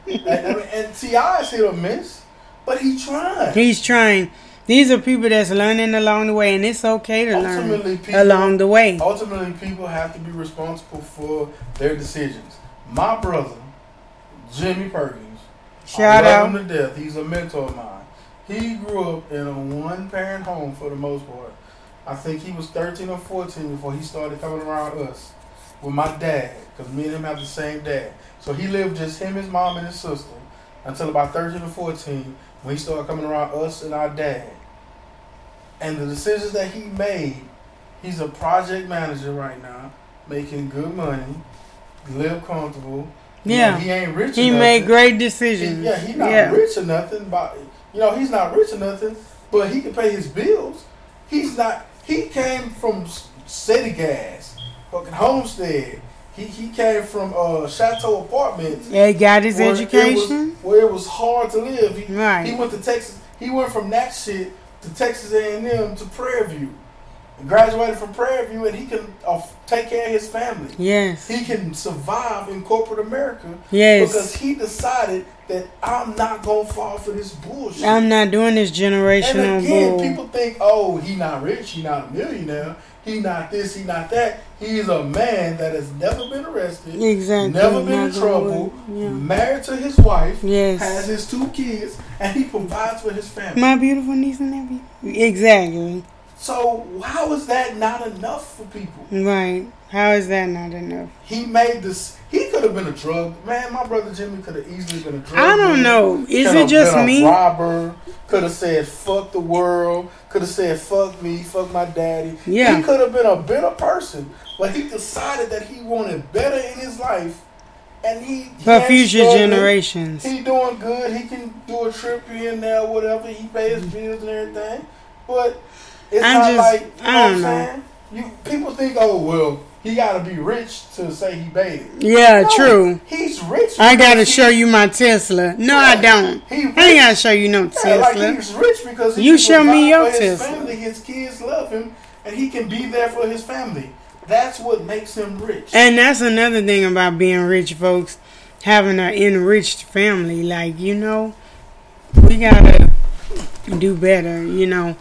And T.I. is hit or miss. But he's trying. These are people that's learning along the way, and it's okay to learn along the way. Ultimately, people have to be responsible for their decisions. My brother, Jimmy Perkins, I love him to death. He's a mentor of mine. He grew up in a one-parent home for the most part. I think he was 13 or 14 before he started coming around us with my dad, because me and him have the same dad. So he lived just him, his mom, and his sister until about 13 or 14 when he started coming around us and our dad. And the decisions that he made, he's a project manager right now, making good money, live comfortable. Yeah. You know, he ain't rich or nothing. He made great decisions. He's not rich or nothing. He's not rich or nothing, but he can pay his bills. He's not. He came from city gas, fucking Homestead. He came from Chateau Apartments. Yeah, he got his education. Where it was hard to live. He went to Texas. He went from that shit to Texas A&M to Prairie View. Graduated from Prairie View, and he can take care of his family. Yes. He can survive in corporate America. Yes. Because he decided that I'm not going to fall for this bullshit. I'm not doing this generational bull. And again, people think, oh, he not rich, he not a millionaire, he not this, he not that. He's a man that has never been arrested. Exactly. Never been in trouble. Yeah. Married to his wife. Yes. Has his 2 kids, and he provides for his family. My beautiful niece and nephew. Exactly. So how is that not enough for people? Right. How is that not enough? He made this. He could have been a drug man. My brother Jimmy could have easily been a drug. I don't know. Is it just me? Robber could have said fuck the world. Could have said fuck me. Fuck my daddy. Yeah. He could have been a bitter person, but he decided that he wanted better in his life, and he for future generations. He doing good. He can do a trip here and there, whatever. He pays bills and everything, but. I don't know. People think, oh, well, he got to be rich to say he bathed. Yeah, no, true. He's rich. I got to show you my Tesla. No, yeah, I don't. I ain't got to show you no Tesla. Like he's rich because he you show me your Tesla. His family, his kids love him, and he can be there for his family. That's what makes him rich. And that's another thing about being rich, folks, having an enriched family. Like, we got to do better,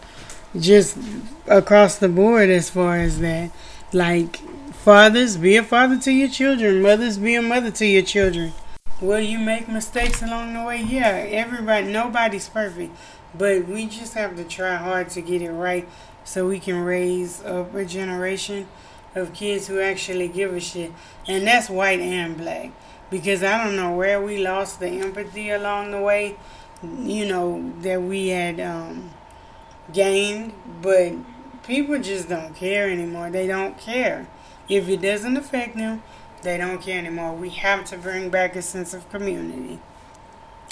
Just across the board as far as that. Like, fathers, be a father to your children. Mothers, be a mother to your children. Will you make mistakes along the way? Yeah, nobody's perfect. But we just have to try hard to get it right so we can raise up a generation of kids who actually give a shit. And that's white and black. Because I don't know where we lost the empathy along the way, that we had... gained, but people just don't care anymore. They don't care. If it doesn't affect them, they don't care anymore. We have to bring back a sense of community.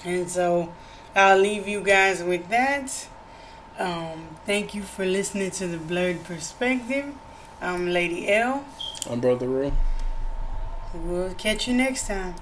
And so I'll leave you guys with that. Thank you for listening to the Blurred Perspective. I'm Lady L. I'm Brother Real. We'll catch you next time.